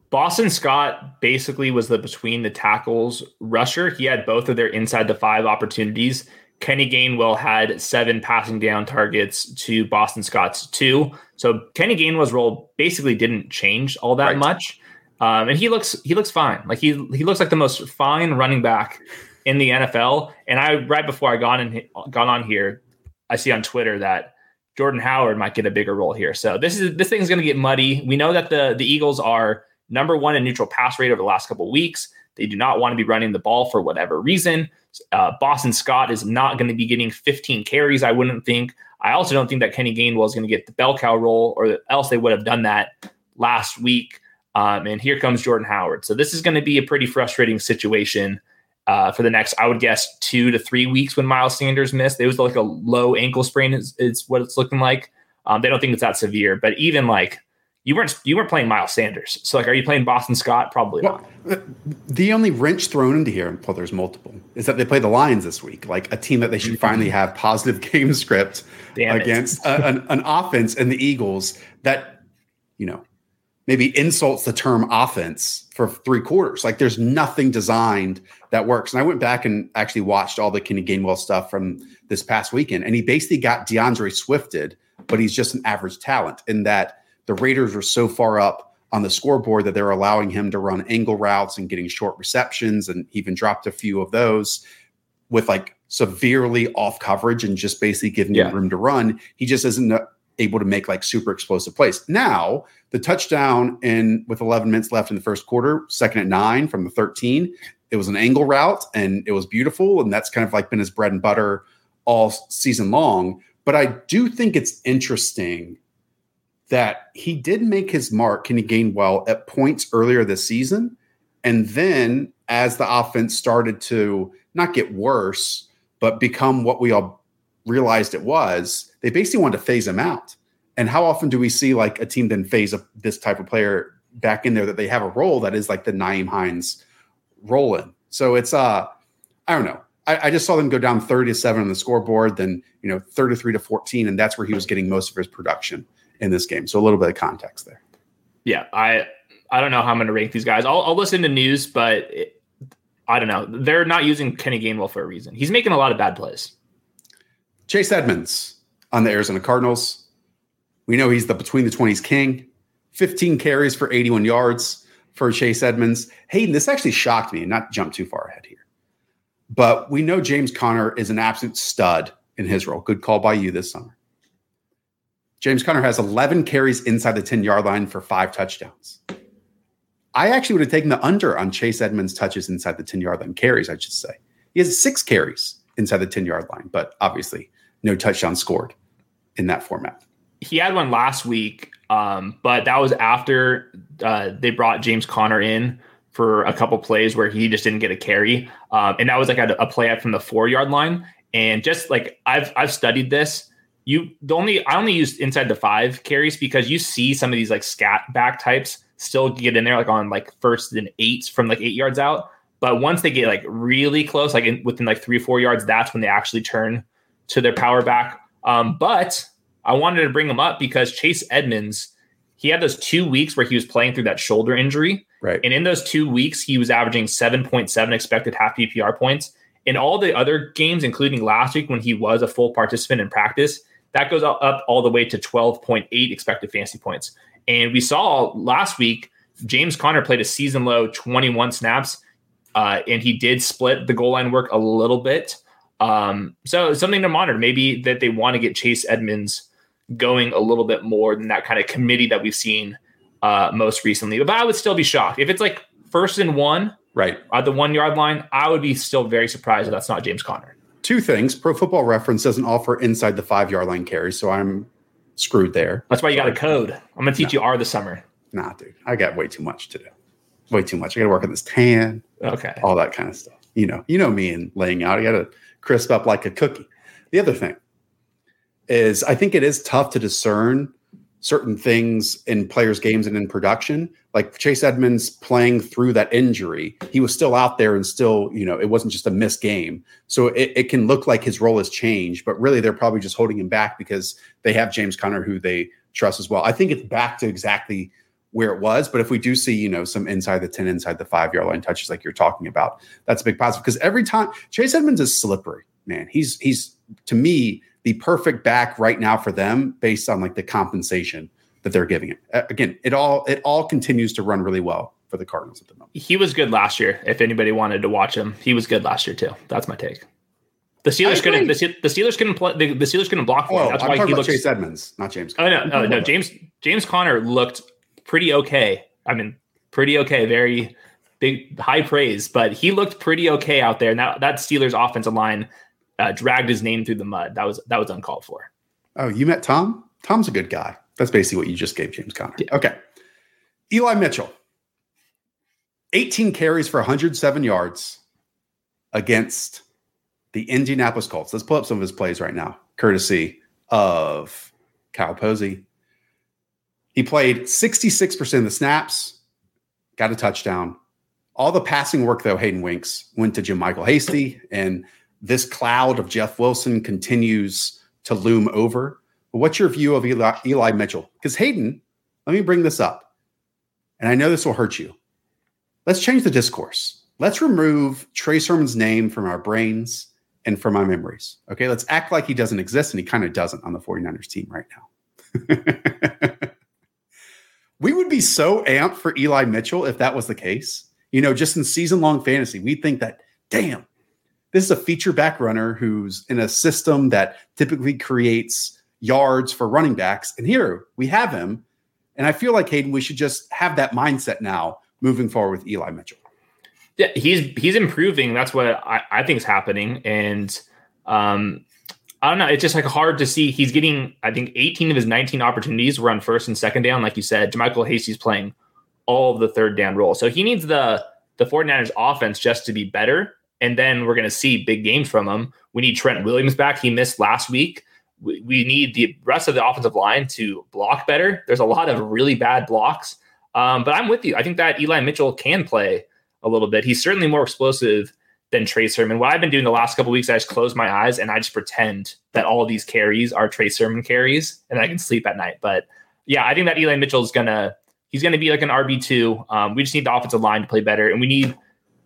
Boston Scott basically was the between the tackles rusher. He had both of their inside the five opportunities. Kenny Gainwell had seven passing down targets to Boston Scott's two. So Kenny Gainwell's role basically didn't change all that right. much. Um, and he looks he looks fine. Like he he looks like the most fine running back in the N F L. And I right before I got in got on here, I see on Twitter that Jordan Howard might get a bigger role here. So this is this thing's going to get muddy. We know that the the Eagles are number one in neutral pass rate over the last couple of weeks. They do not want to be running the ball for whatever reason. Uh, Boston Scott is not going to be getting fifteen carries, I wouldn't think. I also don't think that Kenny Gainwell is going to get the bell cow role, or else they would have done that last week. Um, and here comes Jordan Howard. So this is going to be a pretty frustrating situation uh, for the next, I would guess, two to three weeks when Miles Sanders missed. It was like a low ankle sprain is, is what it's looking like. Um, they don't think it's that severe. But even like you weren't you weren't playing Miles Sanders. So like, are you playing Boston Scott? Probably well, not. The only wrench thrown into here, well, there's multiple, is that they play the Lions this week, like a team that they should finally have positive game script Damn against a, an, an offense and the Eagles that, you know, maybe insults the term offense for three quarters. Like there's nothing designed that works. And I went back and actually watched all the Kenny Gainwell stuff from this past weekend. And he basically got DeAndre Swifted, but he's just an average talent in that the Raiders were so far up on the scoreboard that they're allowing him to run angle routes and getting short receptions. And even dropped a few of those with like severely off coverage and just basically giving yeah. him room to run. He just isn't a, able to make like super explosive plays. Now the touchdown in with eleven minutes left in the first quarter, second at nine from the thirteen, it was an angle route and it was beautiful. And that's kind of like been his bread and butter all season long. But I do think it's interesting that he did make his mark, Kenny Gainwell, at points earlier this season. And then as the offense started to not get worse, but become what we all realized it was, they basically wanted to phase him out. And how often do we see like a team then phase a, this type of player back in there that they have a role that is like the Nyheim Hines role in? So it's, uh, I don't know. I, I just saw them go down thirty to seven on the scoreboard, then, you know, thirty-three to fourteen. And that's where he was getting most of his production in this game. So a little bit of context there. Yeah. I, I don't know how I'm going to rank these guys. I'll, I'll listen to news, but it, I don't know. They're not using Kenny Gainwell for a reason. He's making a lot of bad plays. Chase Edmonds on the Arizona Cardinals. We know he's the between the twenties king. fifteen carries for eighty-one yards for Chase Edmonds. Hayden, this actually shocked me, and not jump too far ahead here. But we know James Conner is an absolute stud in his role. Good call by you this summer. James Conner has eleven carries inside the ten-yard line for five touchdowns. I actually would have taken the under on Chase Edmonds' touches inside the ten-yard line. Carries, I should say. He has six carries inside the ten-yard line, but obviously no touchdown scored in that format. He had one last week, um, but that was after uh, they brought James Conner in for a couple plays where he just didn't get a carry. Um, and that was like a, a play out from the four-yard line. And just like I've I've studied this, you the only I only used inside the five carries because you see some of these like scat back types still get in there like on like first and eights from like eight yards out. But once they get like really close, like in, within like three or four yards, that's when they actually turn to their power back. Um, but I wanted to bring him up because Chase Edmonds, he had those two weeks where he was playing through that shoulder injury. Right. And in those two weeks, he was averaging seven point seven expected half P P R points. In all the other games, including last week when he was a full participant in practice, that goes up all the way to twelve point eight expected fantasy points. And we saw last week, James Conner played a season low twenty-one snaps. Uh, and he did split the goal line work a little bit. Um, so something to monitor, maybe that they want to get Chase Edmonds going a little bit more than that kind of committee that we've seen uh, most recently. But I would still be shocked if it's like first and one, right at the one yard line. I would be still very surprised if that's not James Conner. Two things. Pro Football Reference doesn't offer inside the five yard line carries, so I'm screwed there. That's why you got a code. I'm going to teach no. you R this summer. Nah, dude, I got way too much to do. Way too much. I got to work on this tan. Okay. All that kind of stuff. You know, you know me and laying out. I got to crisp up like a cookie. The other thing is I think it is tough to discern certain things in players' games and in production, like Chase Edmonds playing through that injury. He was still out there and still, you know, it wasn't just a missed game. So it, it can look like his role has changed, but really they're probably just holding him back because they have James Conner, who they trust as well. I think it's back to exactly where it was. But if we do see, you know, some inside the ten, inside the five yard line touches like you're talking about, that's a big positive, because every time Chase Edmonds is slippery, man, he's, he's to me, the perfect back right now for them based on like the compensation that they're giving it. Again, it all, it all continues to run really well for the Cardinals at the moment. He was good last year. If anybody wanted to watch him, he was good last year too. That's my take. The Steelers couldn't, the Steelers couldn't play, the, the Steelers couldn't block for him. That's why he looks Chase Edmonds, not James Conner. Oh no, oh no, James, James Conner looked pretty okay. I mean, pretty okay. Very big, high praise, but he looked pretty okay out there. And that, that Steelers offensive line Uh, dragged his name through the mud. That was that was uncalled for. Oh, you met Tom? Tom's a good guy. That's basically what you just gave James Conner. Yeah. Okay. Eli Mitchell. eighteen carries for one hundred seven yards against the Indianapolis Colts. Let's pull up some of his plays right now, courtesy of Kyle Posey. He played sixty-six percent of the snaps, got a touchdown. All the passing work, though, Hayden Winks, went to JaMychal Hasty, and this cloud of Jeff Wilson continues to loom over. But what's your view of Eli, Eli Mitchell? Because Hayden, let me bring this up. And I know this will hurt you. Let's change the discourse. Let's remove Trey Sermon's name from our brains and from our memories. Okay, let's act like he doesn't exist, and he kind of doesn't on the 49ers team right now. We would be so amped for Eli Mitchell if that was the case. You know, just in season-long fantasy, we think that, damn, this is a feature back runner who's in a system that typically creates yards for running backs. And here we have him. And I feel like, Hayden, we should just have that mindset now moving forward with Eli Mitchell. Yeah, he's he's improving. That's what I, I think is happening. And um, I don't know. It's just like hard to see. He's getting, I think, eighteen of his nineteen opportunities were on first and second down. Like you said, JaMychal Hasty's playing all of the third down role. So he needs the, the 49ers offense just to be better. And then we're going to see big games from him. We need Trent Williams back. He missed last week. We, we need the rest of the offensive line to block better. There's a lot of really bad blocks. Um, but I'm with you. I think that Eli Mitchell can play a little bit. He's certainly more explosive than Trey Sermon. What I've been doing the last couple of weeks, I just close my eyes and I just pretend that all of these carries are Trey Sermon carries, and I can sleep at night. But yeah, I think that Eli Mitchell is going to, he's going to be like an R B two. Um, we just need the offensive line to play better, and we need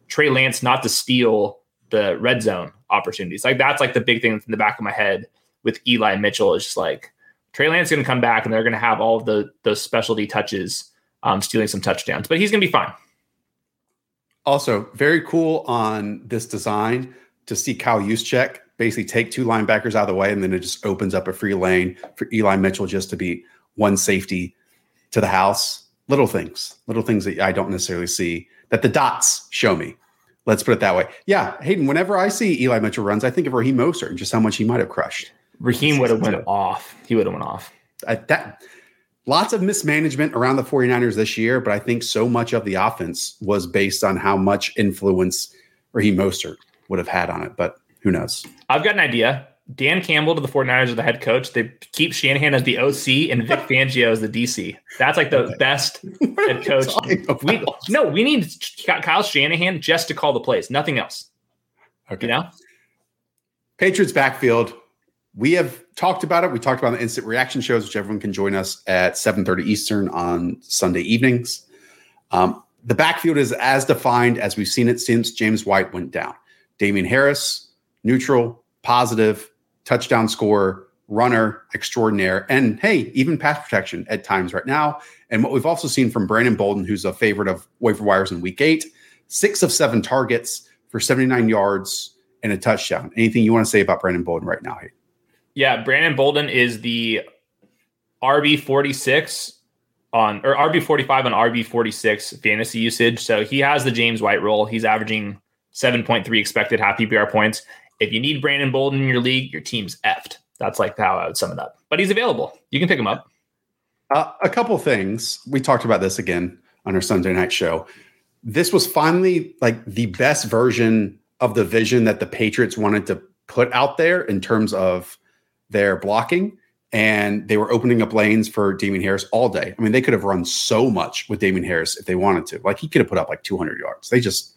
Trey Lance not to steal the red zone opportunities. Like that's like the big thing that's in the back of my head with Eli Mitchell is just like Trey Lance is going to come back and they're going to have all of the those specialty touches, um, stealing some touchdowns, but he's going to be fine. Also very cool on this design to see Kyle Juszczyk basically take two linebackers out of the way. And then it just opens up a free lane for Eli Mitchell just to be one safety to the house. Little things, little things that I don't necessarily see that the dots show me. Let's put it that way. Yeah, Hayden, whenever I see Eli Mitchell runs, I think of Raheem Mostert and just how much he might have crushed. Raheem would have went off. He would have went off. I, that, lots of mismanagement around the 49ers this year, but I think so much of the offense was based on how much influence Raheem Mostert would have had on it, but who knows? I've got an idea. Dan Campbell to the 49ers as the head coach. They keep Shanahan as the O C and Vic Fangio as the D C. That's like the okay. best head coach. We, no, we need Kyle Shanahan just to call the plays. Nothing else. Okay. You know? Patriots backfield. We have talked about it. We talked about the instant reaction shows, which everyone can join us at seven thirty Eastern on Sunday evenings. Um, the backfield is as defined as we've seen it since James White went down. Damian Harris, neutral, positive, touchdown scorer, runner extraordinaire, and hey, even pass protection at times right now. And what we've also seen from Brandon Bolden, who's a favorite of waiver wires in week eight, six of seven targets for seventy-nine yards and a touchdown. Anything you want to say about Brandon Bolden right now? Hayden? Yeah, Brandon Bolden is the R B forty-six on, or R B forty-five on R B forty-six fantasy usage. So he has the James White role. He's averaging seven point three expected half P P R points. If you need Brandon Bolden in your league, your team's effed. That's like how I would sum it up. But he's available. You can pick him up. Uh, a couple things. We talked about this again on our Sunday night show. This was finally like the best version of the vision that the Patriots wanted to put out there in terms of their blocking. and they were opening up lanes for Damian Harris all day. I mean, they could have run so much with Damian Harris if they wanted to. Like, he could have put up like two hundred yards. They just,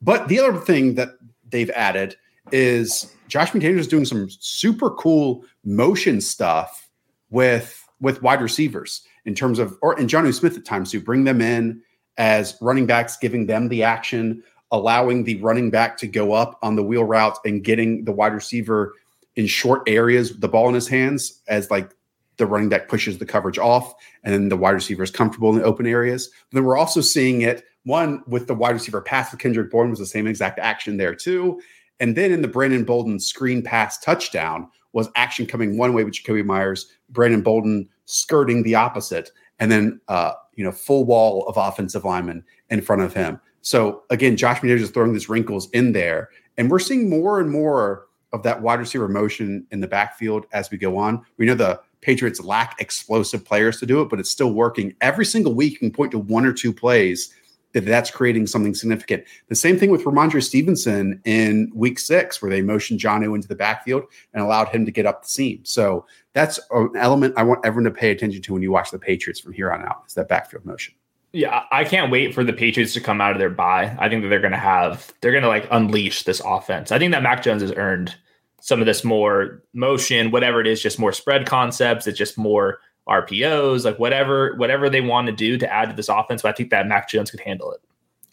but the other thing that they've added is Josh McDaniels is doing some super cool motion stuff with, with wide receivers in terms of, or and Jonnu Smith at times, who bring them in as running backs, giving them the action, allowing the running back to go up on the wheel routes and getting the wide receiver in short areas with the ball in his hands as like the running back pushes the coverage off and then the wide receiver is comfortable in the open areas. But then we're also seeing it, one, with the wide receiver pass with Kendrick Bourne was the same exact action there too. And then in the Brandon Bolden screen pass touchdown was action coming one way with Jacoby Myers, Brandon Bolden skirting the opposite, and then uh, you know, full wall of offensive linemen in front of him. So again, Josh McDaniels is throwing these wrinkles in there, and we're seeing more and more of that wide receiver motion in the backfield as we go on. We know the Patriots lack explosive players to do it, but it's still working. Every single week, you can point to one or two plays that that's creating something significant. The same thing with Ramondre Stevenson in week six, where they motioned Jonnu into the backfield and allowed him to get up the seam. So that's an element I want everyone to pay attention to when you watch the Patriots from here on out, is that backfield motion. Yeah, I can't wait for the Patriots to come out of their bye. I think that they're going to have, they're going to like unleash this offense. I think that Mac Jones has earned some of this more motion, whatever it is, just more spread concepts. It's just more R P Os, like whatever, whatever they want to do to add to this offense. But I think that Mac Jones could handle it.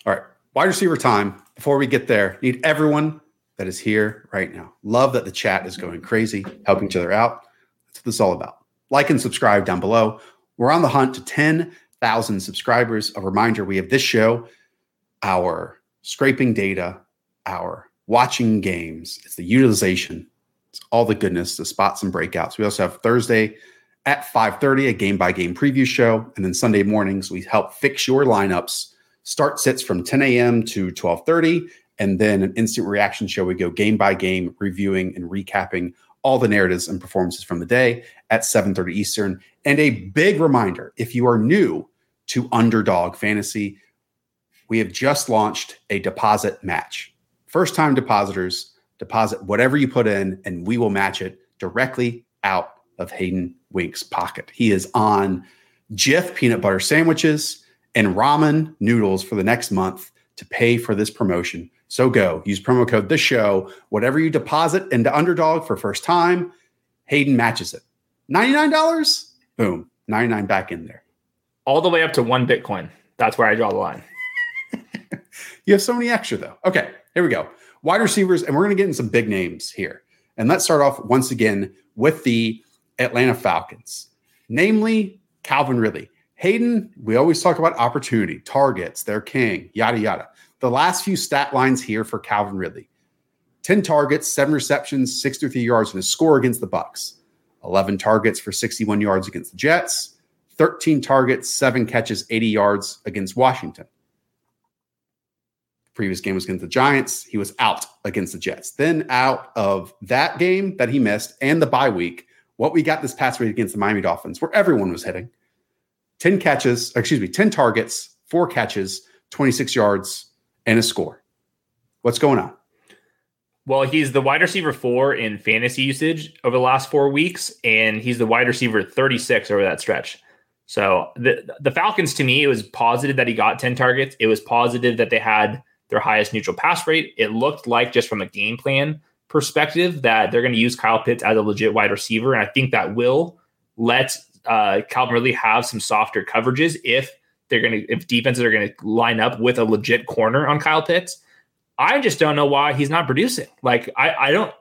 All right. Wide receiver time. Before we get there, need everyone that is here right now. Love that the chat is going crazy, helping each other out. That's what this is all about. Like and subscribe down below. We're on the hunt to ten thousand subscribers. A reminder, we have this show, our scraping data, our watching games. It's the utilization. It's all the goodness, the spots and breakouts. We also have Thursday at five thirty, a game-by-game preview show. And then Sunday mornings, we help fix your lineups. Start sits from ten a.m. to twelve thirty. And then an instant reaction show. We go game-by-game, reviewing and recapping all the narratives and performances from the day at seven thirty Eastern. And a big reminder, if you are new to Underdog Fantasy, we have just launched a deposit match. First-time depositors, deposit whatever you put in, and we will match it directly out of Hayden Winks' pocket. He is on Jif peanut butter sandwiches and ramen noodles for the next month to pay for this promotion. So go use promo code the show. Whatever you deposit into Underdog for first time, Hayden matches it. ninety-nine dollars, boom, ninety-nine back in there. All the way up to one Bitcoin. That's where I draw the line. You have so many extra though. Okay, here we go. Wide receivers, and we're going to get in some big names here. And let's start off once again with the Atlanta Falcons, namely Calvin Ridley. Hayden, we always talk about opportunity, targets, their king, yada, yada. The last few stat lines here for Calvin Ridley: ten targets, seven receptions, sixty-three yards, and a score against the Bucs. eleven targets for sixty-one yards against the Jets, thirteen targets, seven catches, eighty yards against Washington. The previous game was against the Giants. He was out against the Jets. Then out of that game that he missed and the bye week, what we got this past week against the Miami Dolphins, where everyone was hitting, ten catches, excuse me, ten targets, four catches, twenty-six yards, and a score. What's going on? Well, he's the wide receiver four in fantasy usage over the last four weeks, and he's the wide receiver thirty-six over that stretch. So the the Falcons, to me, it was positive that he got ten targets. It was positive that they had their highest neutral pass rate. It looked like, just from a game plan perspective, that they're going to use Kyle Pitts as a legit wide receiver. And I think that will let uh, Calvin Ridley have some softer coverages if they're going to, if defenses are going to line up with a legit corner on Kyle Pitts. I just don't know why he's not producing. Like, I, I don't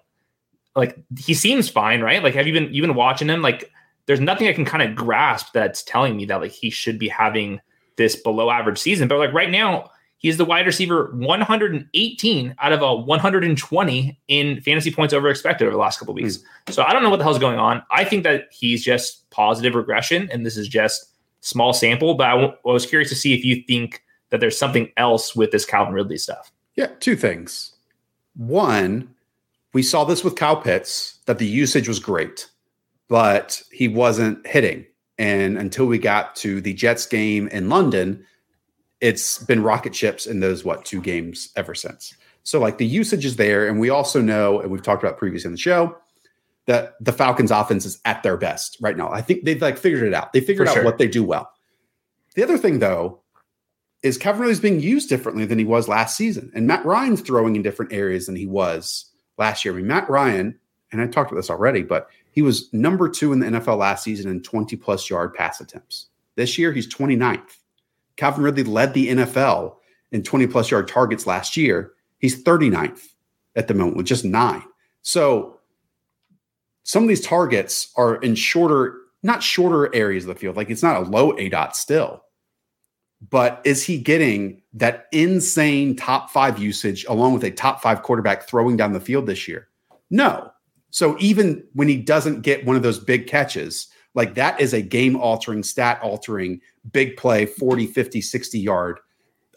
like, he seems fine, right? Like, have you been, you've been watching him? Like, there's nothing I can kind of grasp that's telling me that like he should be having this below average season, but like right now, he's the wide receiver one hundred eighteen out of a one hundred twenty in fantasy points over expected over the last couple of weeks. Mm. So I don't know what the hell's going on. I think that he's just positive regression, and this is just small sample. But I, w- I was curious to see if you think that there's something else with this Calvin Ridley stuff. Yeah, two things. One, we saw this with Kyle Pitts, that the usage was great, but he wasn't hitting. And until we got to the Jets game in London, it's been rocket ships in those, what, two games ever since. So, like, the usage is there. And we also know, and we've talked about previously on the show, that the Falcons offense is at their best right now. I think they've like figured it out. They figured For out sure. what they do well. The other thing though, is Calvin Ridley is being used differently than he was last season. And Matt Ryan's throwing in different areas than he was last year. I mean, Matt Ryan, and I talked about this already, but he was number two in the N F L last season in twenty plus yard pass attempts. This year, he's twenty-ninth. Calvin Ridley led the N F L in twenty plus yard targets last year. He's thirty-ninth at the moment with just nine. So some of these targets are in shorter, not shorter areas of the field. Like it's not a low A DOT still. But is he getting that insane top five usage along with a top five quarterback throwing down the field this year? No. So even when he doesn't get one of those big catches, like that is a game-altering, stat-altering, big play, forty, fifty, sixty-yard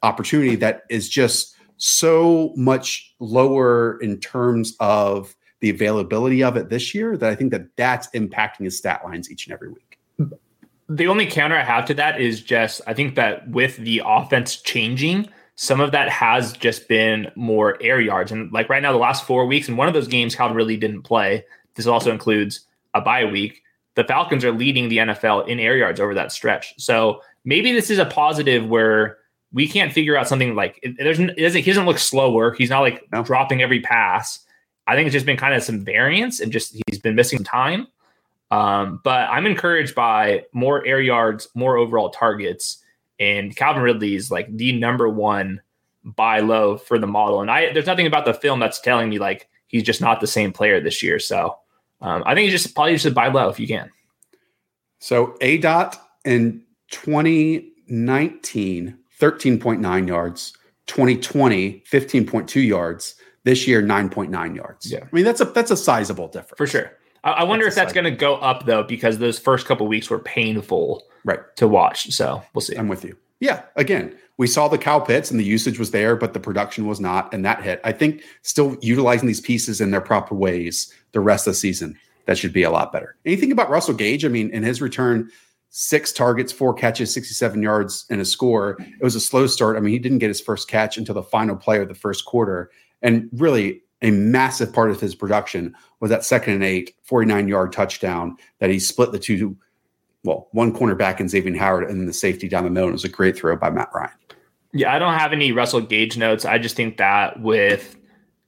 opportunity that is just so much lower in terms of the availability of it this year that I think that that's impacting his stat lines each and every week. The only counter I have to that is just, I think that with the offense changing, some of that has just been more air yards. And like right now, the last four weeks, and one of those games Calvin Ridley didn't play. This also includes a bye week. The Falcons are leading the N F L in air yards over that stretch. So maybe this is a positive where we can't figure out something like, it, there's, it doesn't, he doesn't look slower. He's not like no. dropping every pass. I think it's just been kind of some variance and just he's been missing time. Um, but I'm encouraged by more air yards, more overall targets, and Calvin Ridley is like the number one buy low for the model. And I, there's nothing about the film that's telling me like he's just not the same player this year. So um, I think he's just probably just buy low if you can. So A DOT in twenty nineteen, thirteen point nine yards, twenty twenty, fifteen point two yards, this year, nine point nine yards. Yeah. I mean, that's a, that's a sizable difference. For sure. I wonder that's if that's going to go up, though, because those first couple of weeks were painful right. to watch. So we'll see. I'm with you. Yeah. Again, we saw the Kyle Pitts and the usage was there, but the production was not. And that hit. I think still utilizing these pieces in their proper ways the rest of the season, that should be a lot better. Anything about Russell Gage? I mean, in his return, six targets, four catches, sixty-seven yards and a score. It was a slow start. I mean, he didn't get his first catch until the final play of the first quarter. And really, a massive part of his production was that second and eight, forty-nine-yard touchdown that he split the two, well, one cornerback in Xavier Howard and the safety down the middle. It was a great throw by Matt Ryan. Yeah, I don't have any Russell Gage notes. I just think that with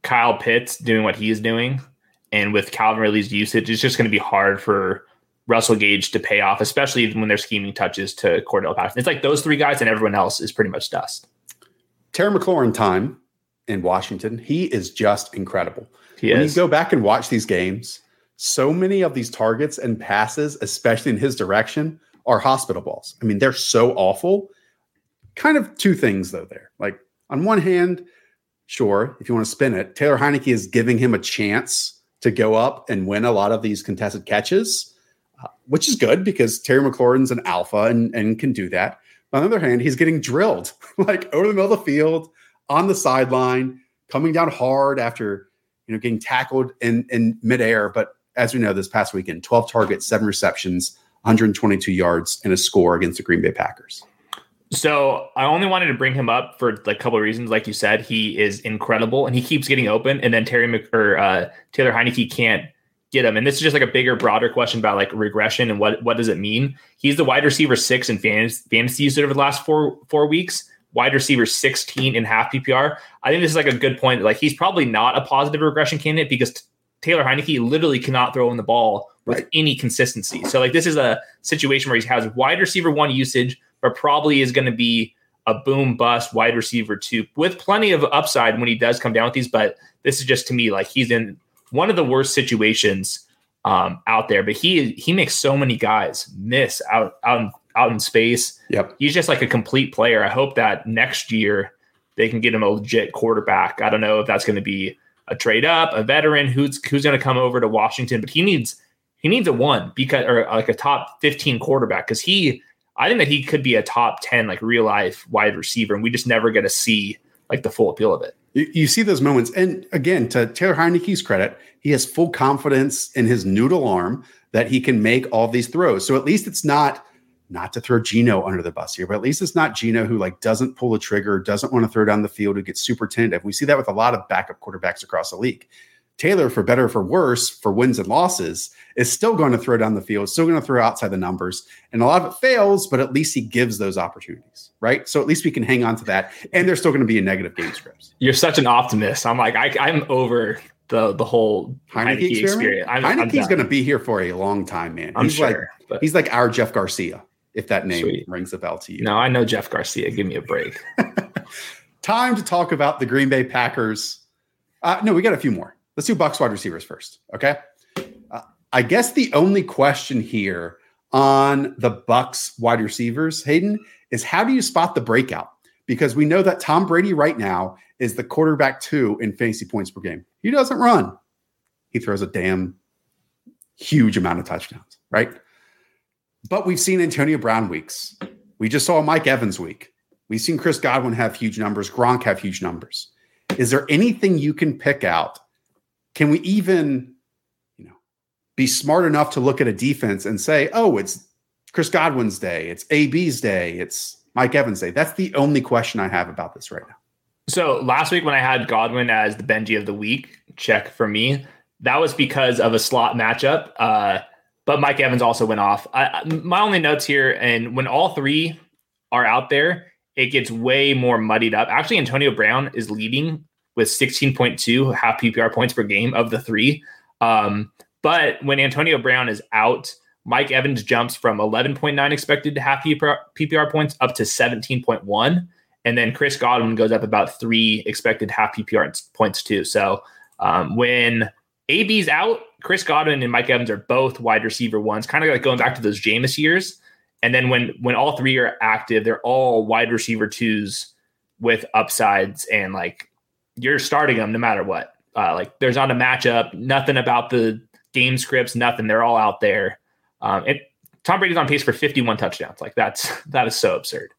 Kyle Pitts doing what he's doing and with Calvin Ridley's usage, it's just going to be hard for Russell Gage to pay off, especially when they're scheming touches to Cordarrelle Patterson. It's like those three guys and everyone else is pretty much dust. Terry McLaurin time. In Washington, he is just incredible. He when is. You go back and watch these games, so many of these targets and passes, especially in his direction, are hospital balls. I mean, they're so awful. Kind of two things, though, there. Like, on one hand, sure, if you want to spin it, Taylor Heineke is giving him a chance to go up and win a lot of these contested catches, uh, which is good because Terry McLaurin's an alpha and, and can do that. But on the other hand, he's getting drilled, like, over the middle of the field, on the sideline, coming down hard after, you know, getting tackled in, in midair. But as we know, this past weekend, twelve targets, seven receptions, one hundred twenty-two yards, and a score against the Green Bay Packers. So I only wanted to bring him up for a couple of reasons. Like you said, he is incredible, and he keeps getting open. And then Terry Mc, or uh, Taylor Heineke can't get him. And this is just like a bigger, broader question about like regression and what what does it mean. He's the wide receiver six in fantasy usage over the last four four weeks. Wide receiver sixteen in half P P R. I think this is like a good point. Like he's probably not a positive regression candidate because t- Taylor Heineke literally cannot throw in the ball with right. any consistency. So like this is a situation where he has wide receiver one usage, but probably is going to be a boom bust wide receiver two with plenty of upside when he does come down with these. But this is just to me, like he's in one of the worst situations um, out there, but he, he makes so many guys miss out, out in out in space. Yep. He's just like a complete player. I hope that next year they can get him a legit quarterback. I don't know if that's going to be a trade up, a veteran who's, who's going to come over to Washington, but he needs, he needs a one because, or like a top fifteen quarterback. Cause he, I think that he could be a top ten, like real life wide receiver. And we just never get to see like the full appeal of it. You, you see those moments. And again, to Taylor Heineke's credit, he has full confidence in his noodle arm that he can make all these throws. So at least it's not, Not to throw Geno under the bus here, but at least it's not Geno who like doesn't pull the trigger, doesn't want to throw down the field, who gets super tentative. We see that with a lot of backup quarterbacks across the league. Taylor, for better or for worse, for wins and losses, is still going to throw down the field, still going to throw outside the numbers. And a lot of it fails, but at least he gives those opportunities, right? So at least we can hang on to that. And there's still going to be a negative game script. You're such an optimist. I'm like, I, I'm over the the whole Heineke, Heineke experience. experience. I'm, Heineke's I'm going to be here for a long time, man. I'm he's sure. Like, he's like our Jeff Garcia, if that name sweet. rings a bell to you. No, I know Jeff Garcia. Give me a break. Time to talk about the Green Bay Packers. Uh, no, we got a few more. Let's do Bucs wide receivers first, okay? Uh, I guess the only question here on the Bucs wide receivers, Hayden, is how do you spot the breakout? Because we know that Tom Brady right now is the quarterback two in fantasy points per game. He doesn't run. He throws a damn huge amount of touchdowns, right? But we've seen Antonio Brown weeks. We just saw Mike Evans week. We've seen Chris Godwin have huge numbers. Gronk have huge numbers. Is there anything you can pick out? Can we even, you know, be smart enough to look at a defense and say, oh, it's Chris Godwin's day, it's A B's day, it's Mike Evans' day? That's the only question I have about this right now. So last week when I had Godwin as the Benji of the week, check for me, that was because of a slot matchup. Uh, but Mike Evans also went off. I, my only notes here, and when all three are out there, it gets way more muddied up. Actually, Antonio Brown is leading with sixteen point two half P P R points per game of the three. Um, but when Antonio Brown is out, Mike Evans jumps from eleven point nine expected half P P R points up to seventeen point one. And then Chris Godwin goes up about three expected half P P R points too. So um, when A B's out, Chris Godwin and Mike Evans are both wide receiver ones, kind of like going back to those Jameis years. And then when, when all three are active, they're all wide receiver twos with upsides, and like, you're starting them no matter what. Uh, like there's not a matchup, nothing about the game scripts, nothing. They're all out there. Um, and Tom Brady's on pace for fifty-one touchdowns. Like that's, that is so absurd.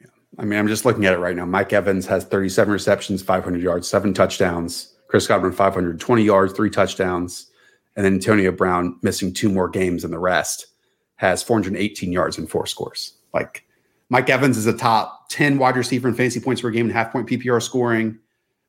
Yeah. I mean, I'm just looking at it right now. Mike Evans has thirty-seven receptions, five hundred yards, seven touchdowns. Chris Godwin, five hundred twenty yards, three touchdowns. And then Antonio Brown, missing two more games than the rest, has four hundred eighteen yards and four scores. Like Mike Evans is a top ten wide receiver in fantasy points per game and half point P P R scoring.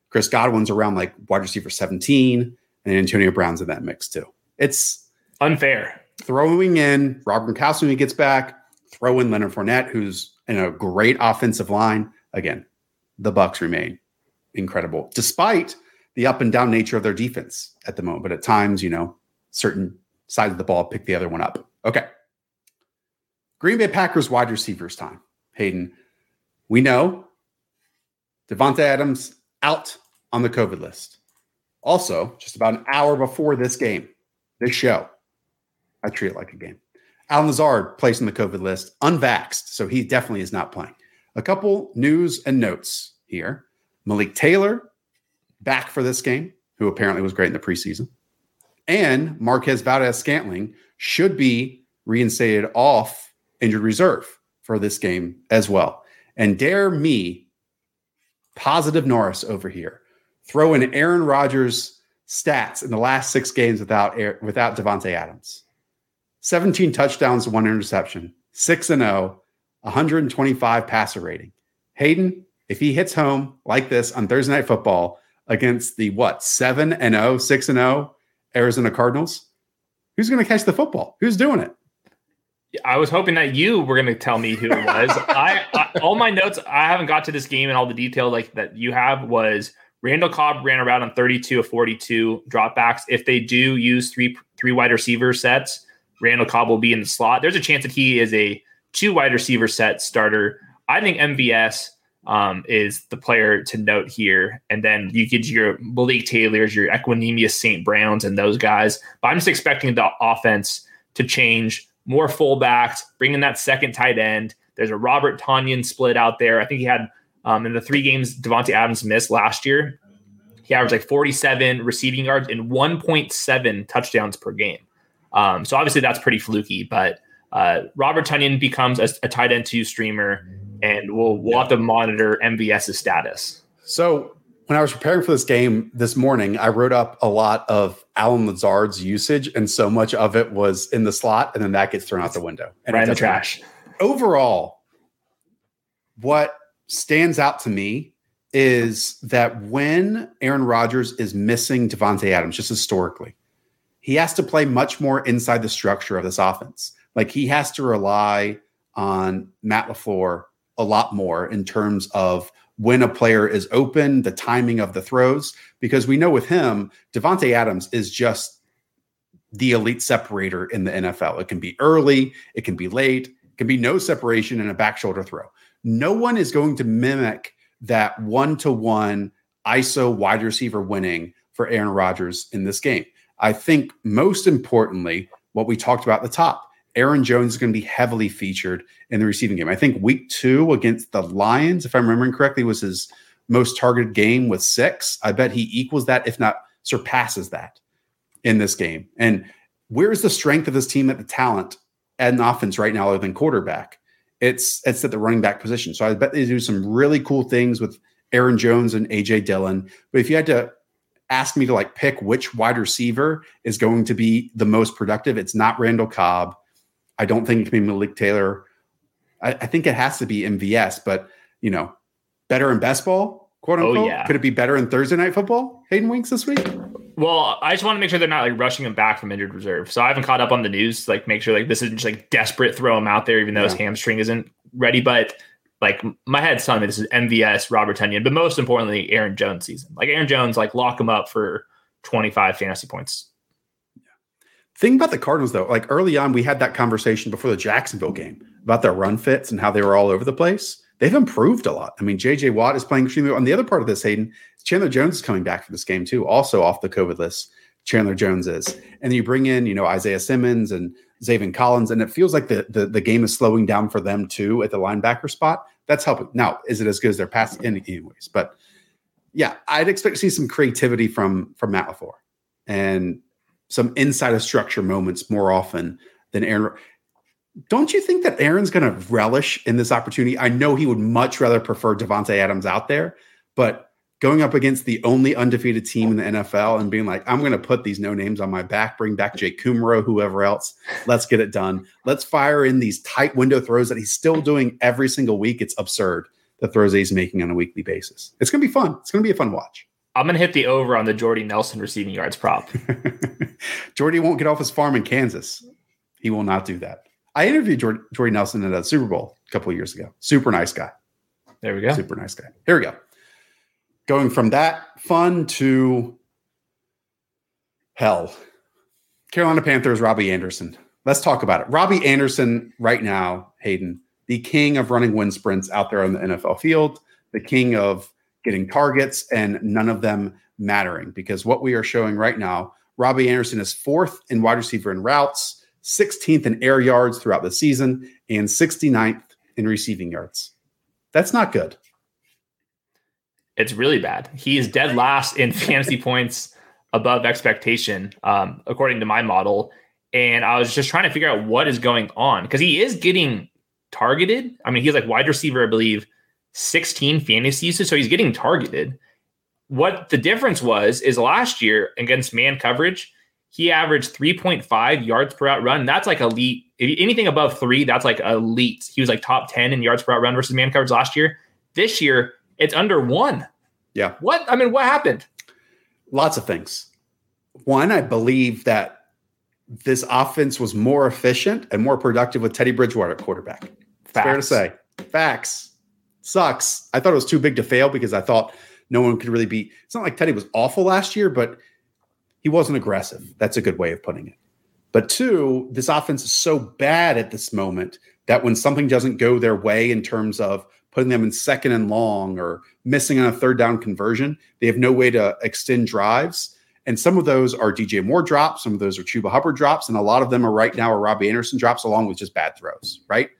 Chris Godwin's around like wide receiver seventeen, and Antonio Brown's in that mix too. It's unfair. Throwing in Rob Gronkowski when he gets back, throw in Leonard Fournette, who's in a great offensive line. Again, the Bucs remain incredible, despite the up and down nature of their defense at the moment. But at times, you know, certain sides of the ball pick the other one up. Okay. Green Bay Packers wide receivers time. Hayden, we know Devonta Adams out on the COVID list. Also, just about an hour before this game, this show, I treat it like a game, Allen Lazard placed on the COVID list, unvaxxed, so he definitely is not playing. A couple news and notes here. Malik Taylor, back for this game, who apparently was great in the preseason. And Marquez Valdes-Scantling should be reinstated off injured reserve for this game as well. And dare me, positive Norris over here, throw in Aaron Rodgers' stats in the last six games without without Devontae Adams. seventeen touchdowns, one interception, six and oh, one hundred twenty-five passer rating. Hayden, if he hits home like this on Thursday Night Football against the, what, seven and oh, six and oh Arizona Cardinals, who's going to catch the football? Who's doing it? I was hoping that you were going to tell me who it was. I, I all my notes, I haven't got to this game and all the detail like that you have, was Randall Cobb ran around on thirty-two of forty-two dropbacks. If they do use three three wide receiver sets, Randall Cobb will be in the slot. There's a chance that he is a two wide receiver set starter. I think M V S um, is the player to note here. And then you get your Malik Taylors, your Equanimeous Saint Browns, and those guys. But I'm just expecting the offense to change. More fullbacks, bring in that second tight end. There's a Robert Tonyan split out there. I think he had, um, in the three games Devontae Adams missed last year, he averaged like forty-seven receiving yards and one point seven touchdowns per game. Um, so obviously that's pretty fluky, but uh, Robert Tonyan becomes a, a tight end two streamer, and we'll, we'll have to monitor M V S's status. So when I was preparing for this game this morning, I wrote up a lot of Allen Lazard's usage, and so much of it was in the slot, and then that gets thrown out the window. And right in the trash. Overall, what stands out to me is that when Aaron Rodgers is missing Devontae Adams, just historically, he has to play much more inside the structure of this offense. Like, he has to rely on Matt LaFleur a lot more in terms of when a player is open, the timing of the throws, because we know with him, Devontae Adams is just the elite separator in the N F L. It can be early, it can be late, it can be no separation in a back shoulder throw. No one is going to mimic that one-to-one I S O wide receiver winning for Aaron Rodgers in this game. I think most importantly, what we talked about at the top, Aaron Jones is going to be heavily featured in the receiving game. I think week two against the Lions, if I'm remembering correctly, was his most targeted game with six. I bet he equals that, if not surpasses that in this game. And where is the strength of this team at the talent at an offense right now other than quarterback? It's it's at the running back position. So I bet they do some really cool things with Aaron Jones and A J Dillon. But if you had to ask me to like pick which wide receiver is going to be the most productive, it's not Randall Cobb. I don't think it can be Malik Taylor. I, I think it has to be M V S, but, you know, better in best ball, quote unquote. Oh, yeah. Could it be better in Thursday night football, Hayden Winks, this week? Well, I just want to make sure they're not like rushing him back from injured reserve. So I haven't caught up on the news, like make sure like this isn't just like desperate throw him out there, even though yeah. his hamstring isn't ready. But like my head's telling me this is M V S, Robert Tonyan, but most importantly, Aaron Jones season. Like Aaron Jones, like lock him up for twenty-five fantasy points. Thing about the Cardinals, though, like early on, we had that conversation before the Jacksonville game about their run fits and how they were all over the place. They've improved a lot. I mean, J J Watt is playing extremely well. And the other part of this, Hayden, Chandler Jones is coming back for this game, too. Also off the COVID list, Chandler Jones is. And then you bring in, you know, Isaiah Simmons and Zaven Collins, and it feels like the, the, the game is slowing down for them, too, at the linebacker spot. That's helping. Now, is it as good as their pass anyways? But, yeah, I'd expect to see some creativity from, from Matt LaFleur. And some inside of structure moments more often than Aaron. Don't you think that Aaron's going to relish in this opportunity? I know he would much rather prefer Devontae Adams out there, but going up against the only undefeated team in the N F L and being like, I'm going to put these no names on my back, bring back Jake Kumro, whoever else, let's get it done. Let's fire in these tight window throws that he's still doing every single week. It's absurd, the throws that he's making on a weekly basis. It's going to be fun. It's going to be a fun watch. I'm going to hit the over on the Jordy Nelson receiving yards prop. Jordy won't get off his farm in Kansas. He will not do that. I interviewed Jordy, Jordy Nelson at a Super Bowl a couple of years ago. Super nice guy. There we go. Super nice guy. Here we go. Going from that fun to hell. Carolina Panthers, Robbie Anderson. Let's talk about it. Robbie Anderson right now, Hayden, the king of running wind sprints out there on the N F L field, the king of getting targets, and none of them mattering. Because what we are showing right now, Robbie Anderson is fourth in wide receiver in routes, sixteenth in air yards throughout the season, and sixty-ninth in receiving yards. That's not good. It's really bad. He is dead last in fantasy points above expectation, um, according to my model. And I was just trying to figure out what is going on, because he is getting targeted. I mean, he's like wide receiver, I believe, sixteen fantasy usage, so he's getting targeted. What the difference was is last year against man coverage, he averaged three point five yards per out run. That's like elite. If anything above three, that's like elite. He was like top ten in yards per out run versus man coverage last year. This year, it's under one. Yeah. What? I mean, what happened? Lots of things. One, I believe that this offense was more efficient and more productive with Teddy Bridgewater at quarterback. It's fair to say. Facts. Sucks. I thought it was too big to fail because I thought no one could really be. It's not like Teddy was awful last year, but he wasn't aggressive. That's a good way of putting it. But two, this offense is so bad at this moment that when something doesn't go their way in terms of putting them in second and long or missing on a third down conversion, they have no way to extend drives. And some of those are D J Moore drops. Some of those are Chuba Hubbard drops. And a lot of them are right now are Robbie Anderson drops along with just bad throws, right?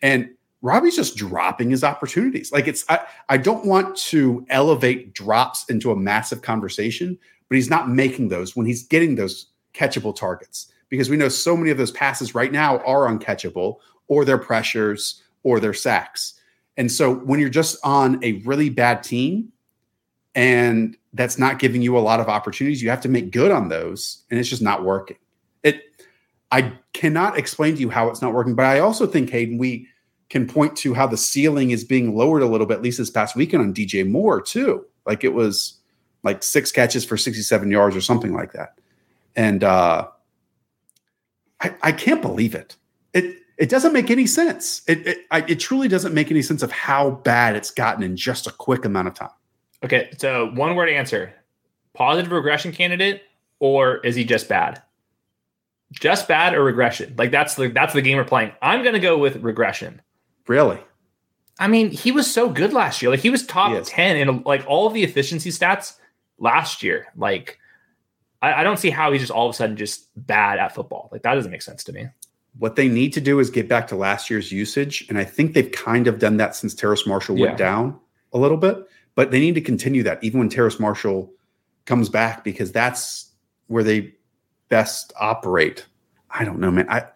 And Robbie's just dropping his opportunities. Like it's, I, I don't want to elevate drops into a massive conversation, but he's not making those when he's getting those catchable targets, because we know so many of those passes right now are uncatchable, or their pressures or their sacks. And so when you're just on a really bad team and that's not giving you a lot of opportunities, you have to make good on those. And it's just not working. It, I cannot explain to you how it's not working, but I also think, Hayden, we, can point to how the ceiling is being lowered a little bit, at least this past weekend on D J Moore too. Like it was like six catches for sixty-seven yards or something like that. And uh, I, I can't believe it. It it doesn't make any sense. It it, I, it truly doesn't make any sense of how bad it's gotten in just a quick amount of time. Okay, so one word answer. Positive regression candidate, or is he just bad? Just bad or regression? Like that's the that's the game we're playing. I'm going to go with regression. Really? I mean, he was so good last year. Like he was top yes. ten in like all of the efficiency stats last year. Like I, I don't see how he's just all of a sudden just bad at football. Like that doesn't make sense to me. What they need to do is get back to last year's usage. And I think they've kind of done that since Terrace Marshall went yeah. down a little bit, but they need to continue that even when Terrace Marshall comes back, because that's where they best operate. I don't know, man. I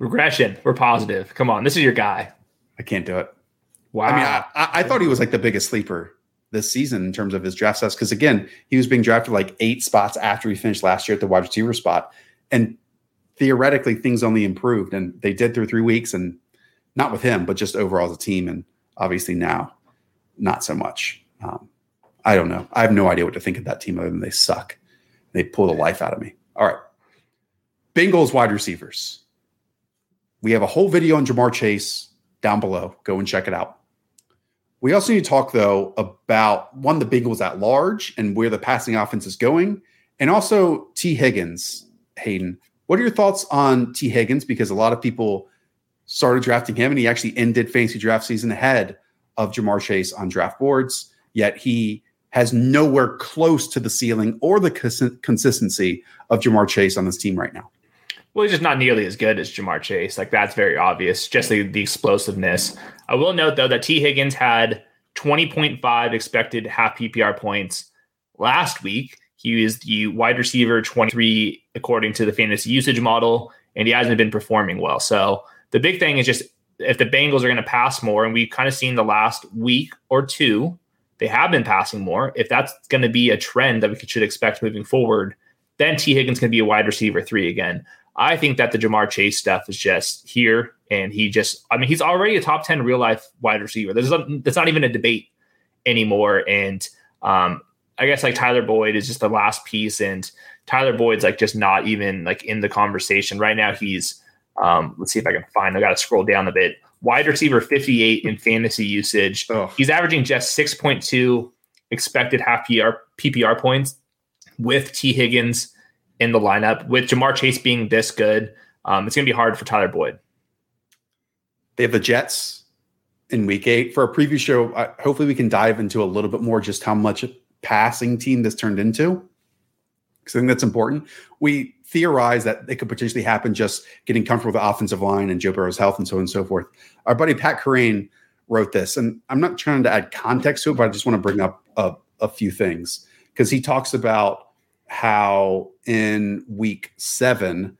regression. We're positive. Come on. This is your guy. I can't do it. Wow. I mean, I, I, I thought he was like the biggest sleeper this season in terms of his draft status. Cause again, he was being drafted like eight spots after he finished last year at the wide receiver spot. And theoretically things only improved, and they did through three weeks and not with him, but just overall as a team. And obviously now not so much. Um, I don't know. I have no idea what to think of that team other than they suck. They pull the life out of me. All right. Bengals wide receivers. We have a whole video on Jamar Chase down below. Go and check it out. We also need to talk though about one, the Bengals at large and where the passing offense is going. And also T Higgins, Hayden. What are your thoughts on T. Higgins? Because a lot of people started drafting him, and he actually ended fantasy draft season ahead of Jamar Chase on draft boards, yet he has nowhere close to the ceiling or the cons- consistency of Jamar Chase on this team right now. Well, he's just not nearly as good as Jamar Chase. Like, that's very obvious, just the, the explosiveness. I will note, though, that T. Higgins had twenty point five expected half P P R points last week. He is the wide receiver twenty-three according to the fantasy usage model, and he hasn't been performing well. So the big thing is just if the Bengals are going to pass more, and we've kind of seen the last week or two, they have been passing more. If that's going to be a trend that we should expect moving forward, then T. Higgins can be a wide receiver three again. I think that the Jamar Chase stuff is just here, and he just, I mean, he's already a top ten real life wide receiver. There's that's not even a debate anymore. And, um, I guess like Tyler Boyd is just the last piece, and Tyler Boyd's like just not even like in the conversation right now. He's um, let's see if I can find. I got to scroll down a bit. Wide receiver fifty-eight in fantasy usage. Oh. He's averaging just six point two expected half P P R points with T. Higgins in the lineup. With Jamar Chase being this good, um, it's going to be hard for Tyler Boyd. They have the Jets in week eight for a preview show. Uh, hopefully, we can dive into a little bit more just how much. It- passing team this turned into, because I think that's important. We theorize that it could potentially happen just getting comfortable with the offensive line and Joe Burrow's health and so on and so forth. Our buddy Pat Corain wrote this, and I'm not trying to add context to it, but I just want to bring up a, a few things, because he talks about how in week seven,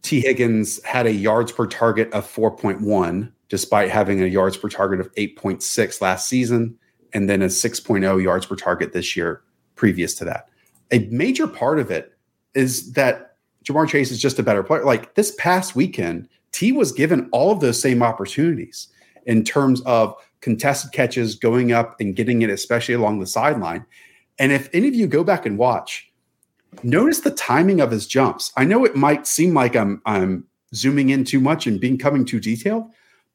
T. Higgins had a yards per target of four point one, despite having a yards per target of eight point six last season. And then a six point oh yards per target this year previous to that. A major part of it is that Jamar Chase is just a better player. Like this past weekend, T was given all of those same opportunities in terms of contested catches, going up and getting it, especially along the sideline. And if any of you go back and watch, notice the timing of his jumps. I know it might seem like I'm, I'm zooming in too much and becoming too detailed,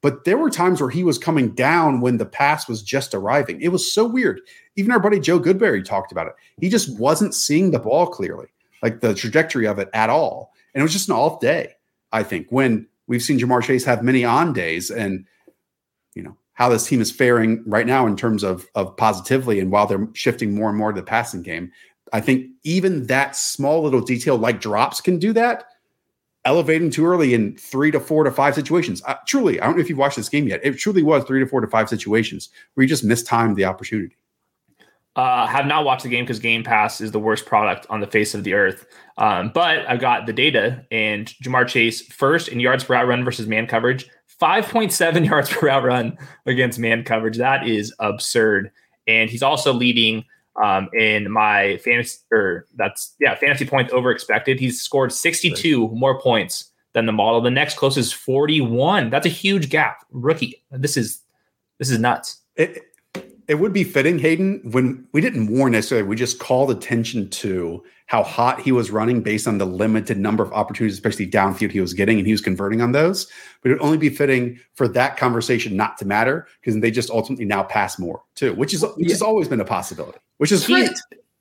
but there were times where he was coming down when the pass was just arriving. It was so weird. Even our buddy Joe Goodberry talked about it. He just wasn't seeing the ball clearly, like the trajectory of it at all. And it was just an off day, I think, when we've seen Jamar Chase have many on days, and you know how this team is faring right now in terms of, of positively. And while they're shifting more and more to the passing game, I think even that small little detail like drops can do that. Elevating too early in three to four to five situations. Uh, truly, I don't know if you've watched this game yet. It truly was three to four to five situations where you just mistimed the opportunity. I uh, have not watched the game because Game Pass is the worst product on the face of the earth. Um, but I've got the data, and Jamar Chase first in yards per out run versus man coverage, five point seven yards per out run against man coverage. That is absurd. And he's also leading Um, in my fantasy, or that's yeah, fantasy points over expected. He's scored sixty-two more points than the model. The next closest is forty-one. That's a huge gap. Rookie. This is this is nuts. It it would be fitting, Hayden, when we didn't warn necessarily. We just called attention to how hot he was running based on the limited number of opportunities, especially downfield, he was getting, and he was converting on those. But it would only be fitting for that conversation not to matter because they just ultimately now pass more too, which is which yeah. has always been a possibility, which is he, great.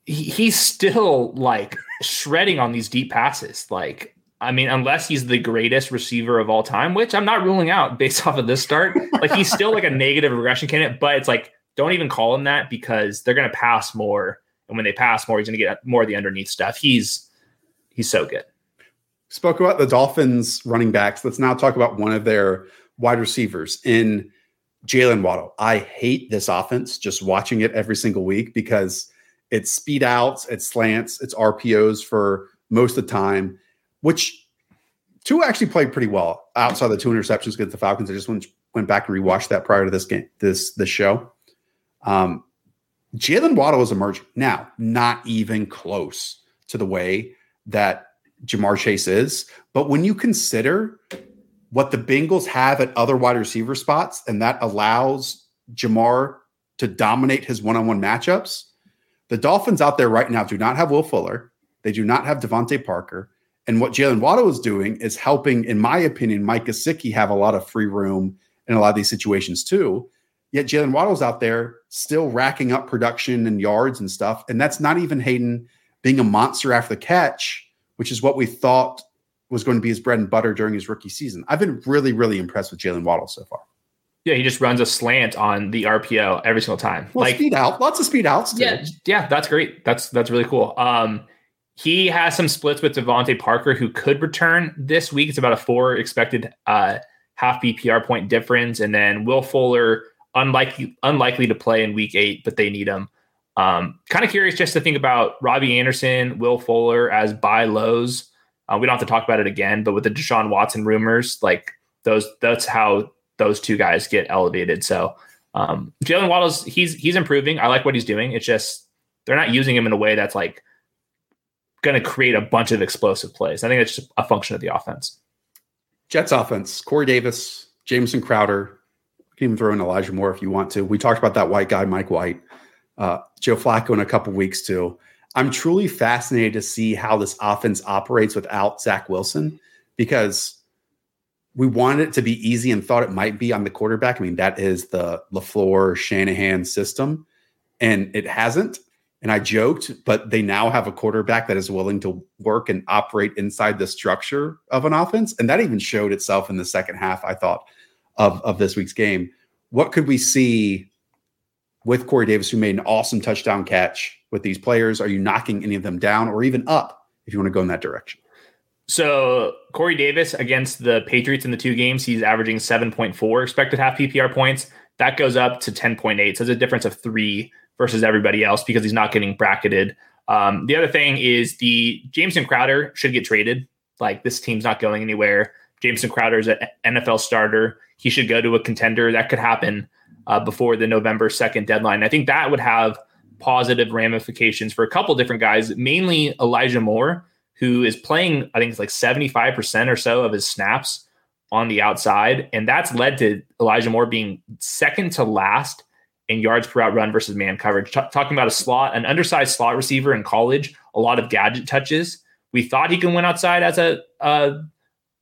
He, he's still like shredding on these deep passes, like. I mean, unless he's the greatest receiver of all time, which I'm not ruling out based off of this start. Like he's still like a negative regression candidate, but it's like, don't even call him that because they're going to pass more. And when they pass more, he's going to get more of the underneath stuff. He's, he's so good. Spoke about the Dolphins running backs. Let's now talk about one of their wide receivers in Jalen Waddle. I hate this offense, just watching it every single week because it's speed outs, it's slants, it's R P Os for most of the time. Which two actually played pretty well outside the two interceptions against the Falcons. I just went, went back and rewatched that prior to this game, this this show. Um, Jalen Waddle is emerging now, not even close to the way that Jamar Chase is. But when you consider what the Bengals have at other wide receiver spots, and that allows Jamar to dominate his one-on-one matchups, the Dolphins out there right now do not have Will Fuller. They do not have Devontae Parker. And what Jalen Waddle is doing is helping, in my opinion, Mike Gesicki have a lot of free room in a lot of these situations too. Yet Jalen Waddle's out there still racking up production and yards and stuff. And that's not even Hayden being a monster after the catch, which is what we thought was going to be his bread and butter during his rookie season. I've been really, really impressed with Jalen Waddle so far. Yeah, he just runs a slant on the R P O every single time. Well, like speed out, lots of speed outs. Too. Yeah, yeah, that's great. That's that's really cool. Um, He has some splits with Devontae Parker, who could return this week. It's about a four expected uh, half B P R point difference. And then Will Fuller, unlikely unlikely to play in week eight, but they need him. Um, kind of curious just to think about Robbie Anderson, Will Fuller as buy lows. Uh, we don't have to talk about it again, but with the Deshaun Watson rumors, like those, that's how those two guys get elevated. So um, Jalen Waddle's, he's he's improving. I like what he's doing. It's just they're not using him in a way that's like, going to create a bunch of explosive plays. I think it's just a function of the offense. Jets offense, Corey Davis, Jameson Crowder. You can even throw in Elijah Moore if you want to. We talked about that white guy, Mike White, uh, Joe Flacco in a couple weeks too. I'm truly fascinated to see how this offense operates without Zach Wilson because we wanted it to be easy and thought it might be on the quarterback. I mean, that is the LaFleur, Shanahan system, and it hasn't. And I joked, but they now have a quarterback that is willing to work and operate inside the structure of an offense. And that even showed itself in the second half, I thought, of, of this week's game. What could we see with Corey Davis, who made an awesome touchdown catch with these players? Are you knocking any of them down or even up if you want to go in that direction? So Corey Davis against the Patriots in the two games, he's averaging seven point four expected half P P R points. That goes up to ten point eight. So it's a difference of three versus everybody else because he's not getting bracketed. Um, the other thing is the Jameson Crowder should get traded. Like this team's not going anywhere. Jameson Crowder is an N F L starter. He should go to a contender. That could happen uh, before the November second deadline. I think that would have positive ramifications for a couple different guys, mainly Elijah Moore, who is playing, I think it's like seventy-five percent or so of his snaps on the outside. And that's led to Elijah Moore being second to last in yards per out run versus man coverage. T- talking about a slot, an undersized slot receiver in college, a lot of gadget touches. We thought he can win outside as a uh,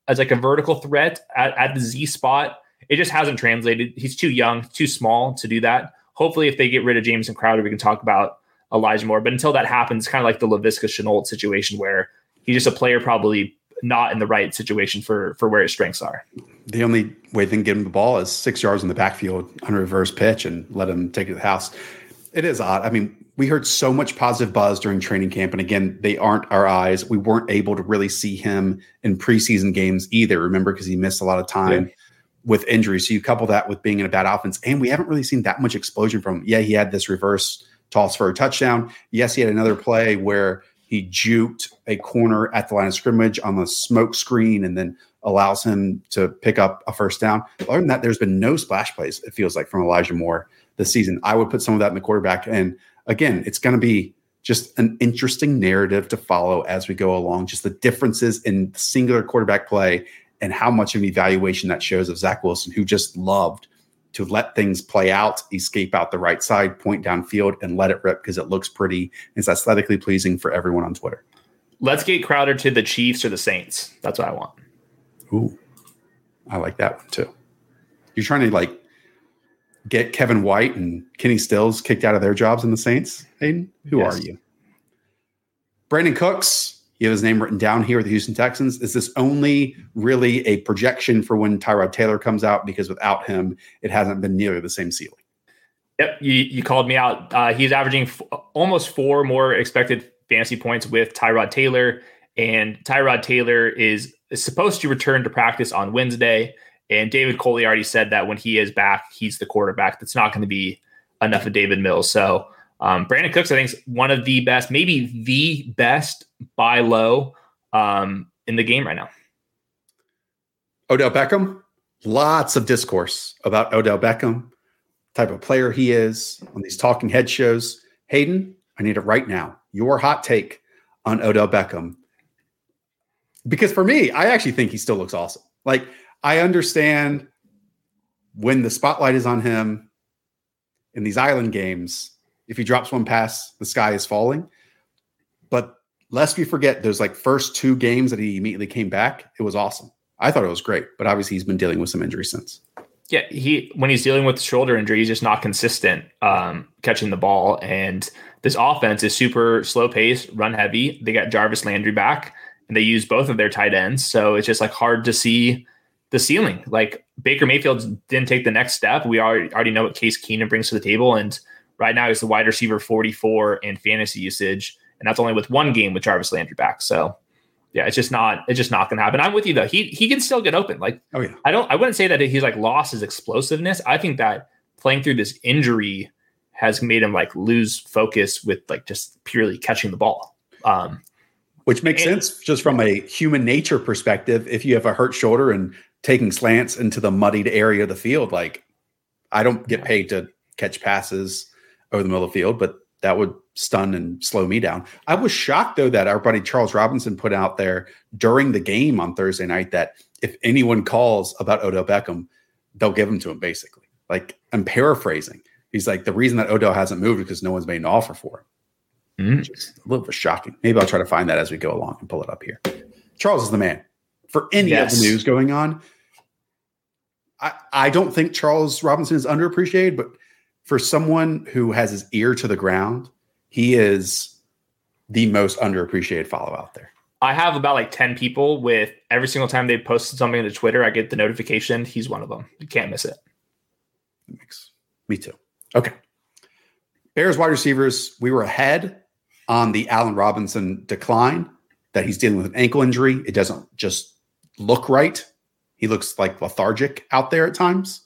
as like a vertical threat at, at the Z spot. It just hasn't translated. He's too young, too small to do that. Hopefully, if they get rid of Jameson Crowder, we can talk about Elijah Moore. But until that happens, kind of like the Laviska Shenault situation where he's just a player probably not in the right situation for for where his strengths are. The only way they can get him the ball is six yards in the backfield on a reverse pitch and let him take it to the house. It is odd. I mean, we heard so much positive buzz during training camp. And again, they aren't our eyes. We weren't able to really see him in preseason games either, remember, because he missed a lot of time yeah. with injuries. So you couple that with being in a bad offense. And we haven't really seen that much explosion from him. Yeah, he had this reverse toss for a touchdown. Yes, he had another play where he juked a corner at the line of scrimmage on the smoke screen and then allows him to pick up a first down. Other than that, there's been no splash plays, it feels like, from Elijah Moore this season. I would put some of that in the quarterback. And again, it's going to be just an interesting narrative to follow as we go along, just the differences in singular quarterback play and how much of an evaluation that shows of Zach Wilson, who just loved to let things play out, escape out the right side, point downfield, and let it rip because it looks pretty. And it's aesthetically pleasing for everyone on Twitter. Let's get Crowder to the Chiefs or the Saints. That's what I want. Ooh, I like that one too. You're trying to like get Kevin White and Kenny Stills kicked out of their jobs in the Saints, Hayden? Who yes. are you? Brandon Cooks. You have his name written down here with the Houston Texans. Is this only really a projection for when Tyrod Taylor comes out? Because without him, it hasn't been nearly the same ceiling. Yep, you, you called me out. Uh, he's averaging f- almost four more expected fantasy points with Tyrod Taylor. And Tyrod Taylor is, is supposed to return to practice on Wednesday. And David Coley already said that when he is back, he's the quarterback. That's not going to be enough of David Mills. So Um, Brandon Cooks, I think, is one of the best, maybe the best buy low um, in the game right now. Odell Beckham, lots of discourse about Odell Beckham, type of player he is on these talking head shows. Hayden, I need it right now. Your hot take on Odell Beckham. Because for me, I actually think he still looks awesome. Like, I understand when the spotlight is on him in these island games, if he drops one pass, the sky is falling. But lest we forget, those like first two games that he immediately came back, it was awesome. I thought it was great, but obviously he's been dealing with some injuries since. Yeah, he when he's dealing with the shoulder injury, he's just not consistent um, catching the ball. And this offense is super slow paced, run heavy. They got Jarvis Landry back, and they use both of their tight ends, so it's just like hard to see the ceiling. Like Baker Mayfield didn't take the next step. We already already know what Case Keenum brings to the table, and right now, he's the wide receiver forty-four in fantasy usage, and that's only with one game with Jarvis Landry back. So, yeah, it's just not it's just not going to happen. I'm with you though. He he can still get open. Like, oh, yeah. I don't I wouldn't say that he's like lost his explosiveness. I think that playing through this injury has made him like lose focus with like just purely catching the ball, um, which makes and, sense just from a human nature perspective. If you have a hurt shoulder and taking slants into the muddied area of the field, like I don't get paid to catch passes over the middle of the field, but that would stun and slow me down. I was shocked, though, that our buddy Charles Robinson put out there during the game on Thursday night that if anyone calls about Odell Beckham, they'll give him to him, basically. Like, I'm paraphrasing. He's like, the reason that Odell hasn't moved is because no one's made an offer for him. Mm-hmm. Which is a little bit shocking. Maybe I'll try to find that as we go along and pull it up here. Charles is the man. For any yes. of the news going on, I, I don't think Charles Robinson is underappreciated, but for someone who has his ear to the ground, he is the most underappreciated follow out there. I have about like ten people with every single time they posted something to Twitter, I get the notification. He's one of them. You can't miss it. That makes me too. Okay. Bears wide receivers. We were ahead on the Allen Robinson decline that he's dealing with an ankle injury. It doesn't just look right. He looks like lethargic out there at times.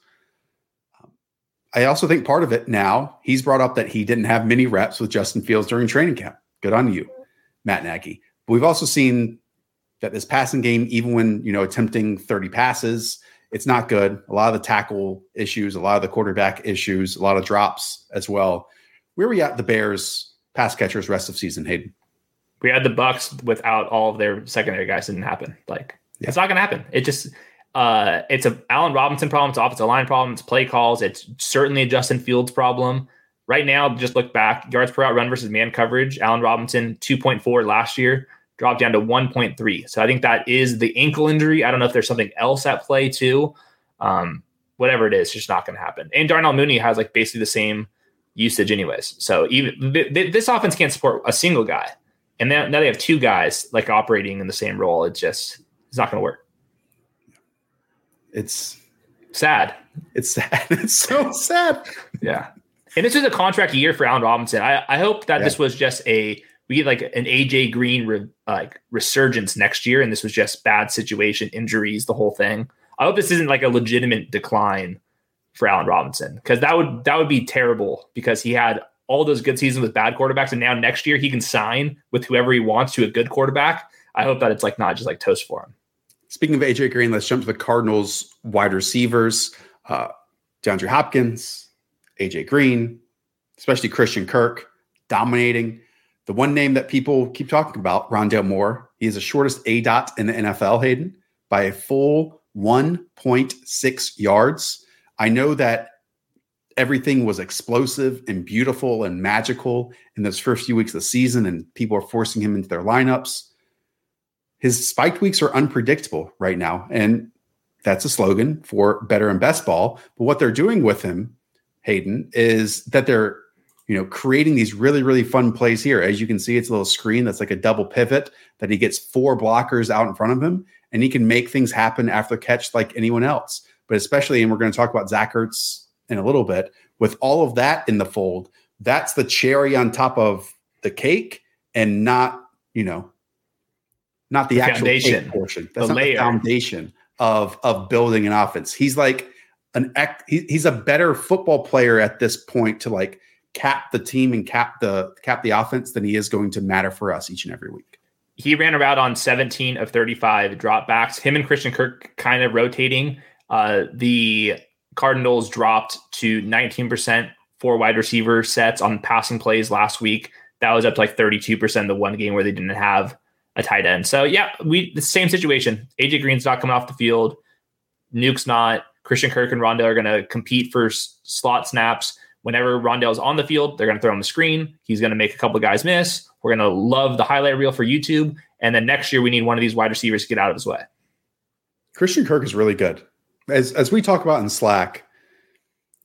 I also think part of it now, he's brought up that he didn't have many reps with Justin Fields during training camp. Good on you, Matt Nagy. But we've also seen that this passing game, even when, you know, attempting thirty passes, it's not good. A lot of the tackle issues, a lot of the quarterback issues, a lot of drops as well. Where are we at the Bears pass catchers rest of season, Hayden? We had the Bucks without all of their secondary guys. It didn't happen. Like, yeah. It's not going to happen. It just... Uh, it's a Allen Robinson problem. It's an offensive line problem. It's play calls. It's certainly a Justin Fields problem. Right now, just look back. Yards per out run versus man coverage. Allen Robinson, two point four last year, dropped down to one point three. So I think that is the ankle injury. I don't know if there's something else at play too. Um, whatever it is, it's just not going to happen. And Darnell Mooney has like basically the same usage anyways. So even th- th- this offense can't support a single guy. And now, now they have two guys like operating in the same role. It just, it's not going to work. It's sad. It's sad. It's so sad. Yeah. And this is a contract year for Allen Robinson. I, I hope that yeah. this was just a, we get like an A J Green re, like resurgence next year. And this was just bad situation, injuries, the whole thing. I hope this isn't like a legitimate decline for Allen Robinson. Cause that would, that would be terrible because he had all those good seasons with bad quarterbacks. And now next year he can sign with whoever he wants to a good quarterback. I hope that it's like, not just like toast for him. Speaking of A J Green, let's jump to the Cardinals wide receivers. Uh, DeAndre Hopkins, A J Green, especially Christian Kirk, dominating. The one name that people keep talking about, Rondale Moore, he is the shortest A DOT in the N F L, Hayden, by a full one point six yards. I know that everything was explosive and beautiful and magical in those first few weeks of the season, and people are forcing him into their lineups. His spiked weeks are unpredictable right now, and that's a slogan for better and best ball. But what they're doing with him, Hayden, is that they're, you know, creating these really, really fun plays here. As you can see, it's a little screen that's like a double pivot that he gets four blockers out in front of him, and he can make things happen after the catch like anyone else. But especially, and we're going to talk about Zach Ertz in a little bit, with all of that in the fold, that's the cherry on top of the cake and not, you know, not the, the actual foundation portion. That's the not layer. The foundation of, of building an offense. He's like an he, he's a better football player at this point to like cap the team and cap the cap the offense than he is going to matter for us each and every week. He ran around on seventeen of thirty-five dropbacks. Him and Christian Kirk kind of rotating. Uh, the Cardinals dropped to nineteen percent for wide receiver sets on passing plays last week. That was up to like thirty-two percent the one game where they didn't have a tight end. So yeah, we the same situation. A J Green's not coming off the field. Nuke's not. Christian Kirk and Rondale are going to compete for s- slot snaps. Whenever Rondale's on the field, they're going to throw him the screen. He's going to make a couple of guys miss. We're going to love the highlight reel for YouTube. And then next year, we need one of these wide receivers to get out of his way. Christian Kirk is really good. As as we talk about in Slack,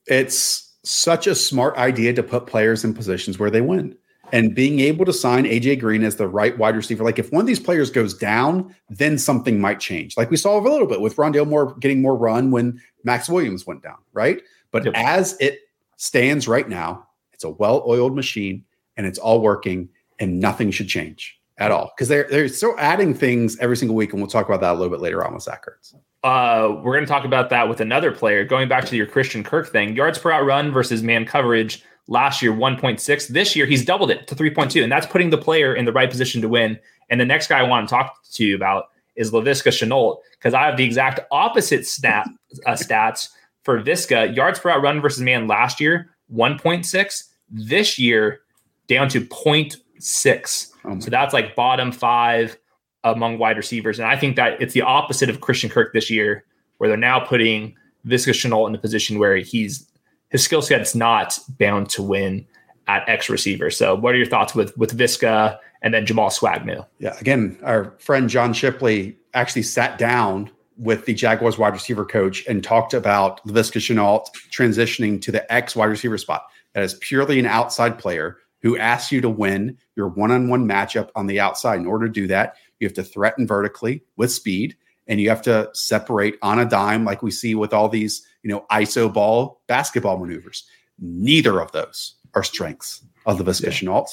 it's such a smart idea to put players in positions where they win. And being able to sign A J Green as the right wide receiver, like if one of these players goes down, then something might change. Like we saw a little bit with Rondale Moore getting more run when Max Williams went down, right? But yep. as it stands right now, it's a well-oiled machine and it's all working and nothing should change at all because they're, they're still adding things every single week. And we'll talk about that a little bit later on with Zach Ertz. Uh, we're going to talk about that with another player. Going back to your Christian Kirk thing, yards per out run versus man coverage last year, one point six. This year, he's doubled it to three point two. And that's putting the player in the right position to win. And the next guy I want to talk to you about is Laviska Shenault because I have the exact opposite snap, uh, stats for Visca. Yards per out run versus man last year, one point six. This year, down to zero point six. Oh so that's like bottom five among wide receivers. And I think that it's the opposite of Christian Kirk this year, where they're now putting Visca Shenault in a position where he's his skill set's not bound to win at X receiver. So what are your thoughts with, with Visca and then Jamal Swagnu? Yeah, again, our friend John Shipley actually sat down with the Jaguars wide receiver coach and talked about Laviska Shenault transitioning to the X wide receiver spot. That is purely an outside player who asks you to win your one-on-one matchup on the outside. In order to do that, you have to threaten vertically with speed, and you have to separate on a dime like we see with all these, you know, iso ball basketball maneuvers. Neither of those are strengths of Laviska Shenault.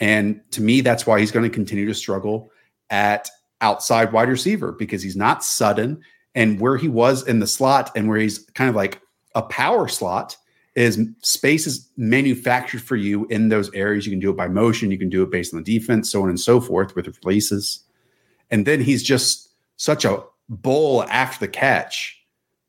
And to me, that's why he's going to continue to struggle at outside wide receiver because he's not sudden, and where he was in the slot and where he's kind of like a power slot is space is manufactured for you in those areas. You can do it by motion. You can do it based on the defense, so on and so forth with the releases. And then he's just such a bull after the catch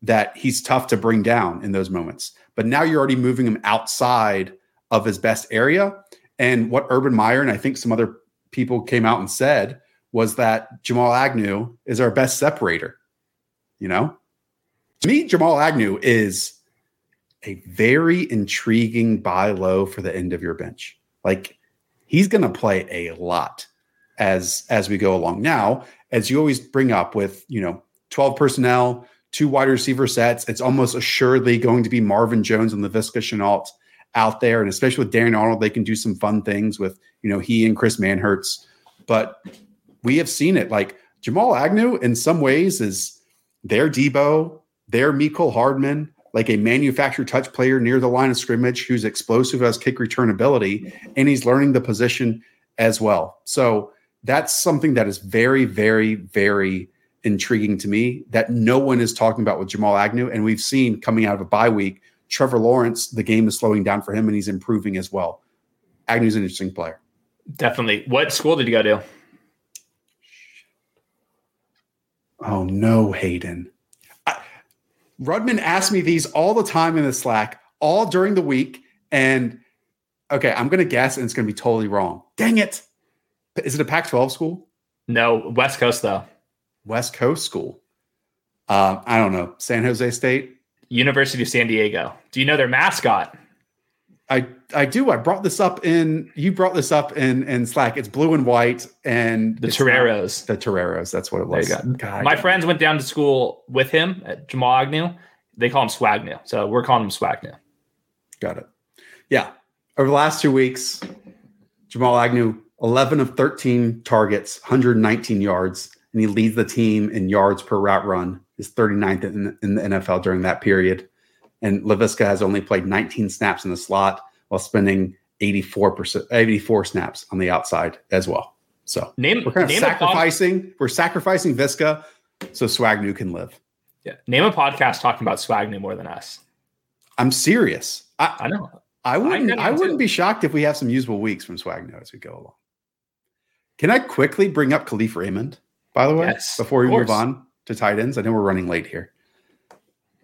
that he's tough to bring down in those moments. But now you're already moving him outside of his best area. And what Urban Meyer and I think some other people came out and said was that Jamal Agnew is our best separator. You know, to me, Jamal Agnew is a very intriguing buy low for the end of your bench. Like he's going to play a lot as, as we go along. Now, as you always bring up with, you know, twelve personnel, two wide receiver sets, it's almost assuredly going to be Marvin Jones and Laviska Shenault out there. And especially with Darren Arnold, they can do some fun things with, you know, he and Chris Manhertz, but we have seen it. Like Jamal Agnew in some ways is their Debo, their Mecole Hardman, like a manufactured touch player near the line of scrimmage who's explosive, has kick return ability, and he's learning the position as well. So that's something that is very, very, very intriguing to me that no one is talking about with Jamal Agnew. And we've seen coming out of a bye week, Trevor Lawrence, the game is slowing down for him and he's improving as well. Agnew's an interesting player. Definitely. What school did you go to? Oh, no, Hayden. I, Rudman asked me these all the time in the Slack, all during the week. And Okay, I'm going to guess, and it's going to be totally wrong. Dang it. Is it a Pac twelve school? No, West Coast, though. West Coast school. Uh, I don't know. San Jose State? University of San Diego. Do you know their mascot? I I do. I brought this up in, you brought this up in, in Slack. It's blue and white. And the Toreros. Not, the Toreros. That's what it was. God, My friends went down to school with him at Jamal Agnew. They call him Swagnew. So we're calling him Swagnew. Got it. Yeah. Over the last two weeks, Jamal Agnew, eleven of thirteen targets, one hundred nineteen yards, and he leads the team in yards per route run. He's thirty-ninth in, in the N F L during that period. And Laviska has only played nineteen snaps in the slot while spending eighty-four percent, eighty-four snaps on the outside as well. So name, we're kind of name sacrificing. We're sacrificing Viska so Swagnew can live. Yeah. Name a podcast talking about Swagnew more than us. I'm serious. I, I know. I wouldn't. I, I wouldn't be shocked if we have some usable weeks from Swagnew as we go along. Can I quickly bring up Khalif Raymond, by the way, yes, before we move on to tight ends? I know we're running late here.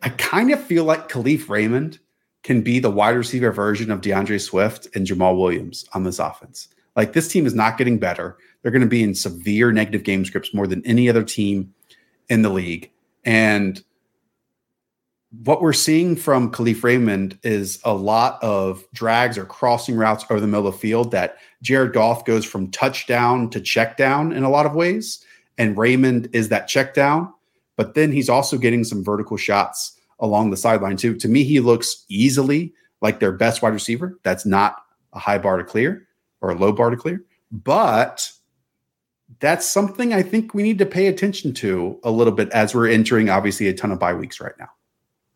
I kind of feel like Khalif Raymond can be the wide receiver version of DeAndre Swift and Jamal Williams on this offense. Like, this team is not getting better. They're going to be in severe negative game scripts more than any other team in the league. And what we're seeing from Khalif Raymond is a lot of drags or crossing routes over the middle of the field that Jared Goff goes from touchdown to check down in a lot of ways. And Raymond is that check down, but then he's also getting some vertical shots along the sideline too. To me, he looks easily like their best wide receiver. That's not a high bar to clear or a low bar to clear, but that's something I think we need to pay attention to a little bit as we're entering, obviously, a ton of bye weeks right now.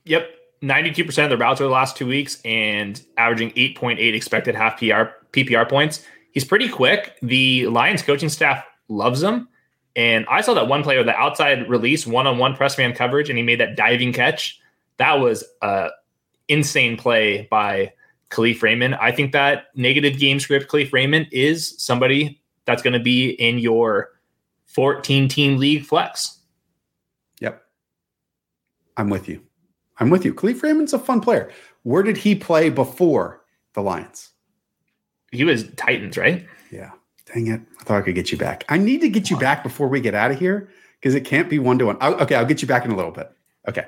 Yep, ninety-two percent of their routes over the last two weeks and averaging eight point eight expected half P P R points. He's pretty quick. The Lions coaching staff loves him. And I saw that one play with the outside release, one-on-one press man coverage, and he made that diving catch. That was an insane play by Khalif Raymond. I think that negative game script Khalif Raymond is somebody that's going to be in your fourteen-team league flex. Yep. I'm with you. I'm with you. Khalif Raymond's a fun player. Where did he play before the Lions? He was Titans, right? Yeah. Dang it. I thought I could get you back. I need to get you back before we get out of here because it can't be one to one. I'll, okay. I'll get you back in a little bit. Okay.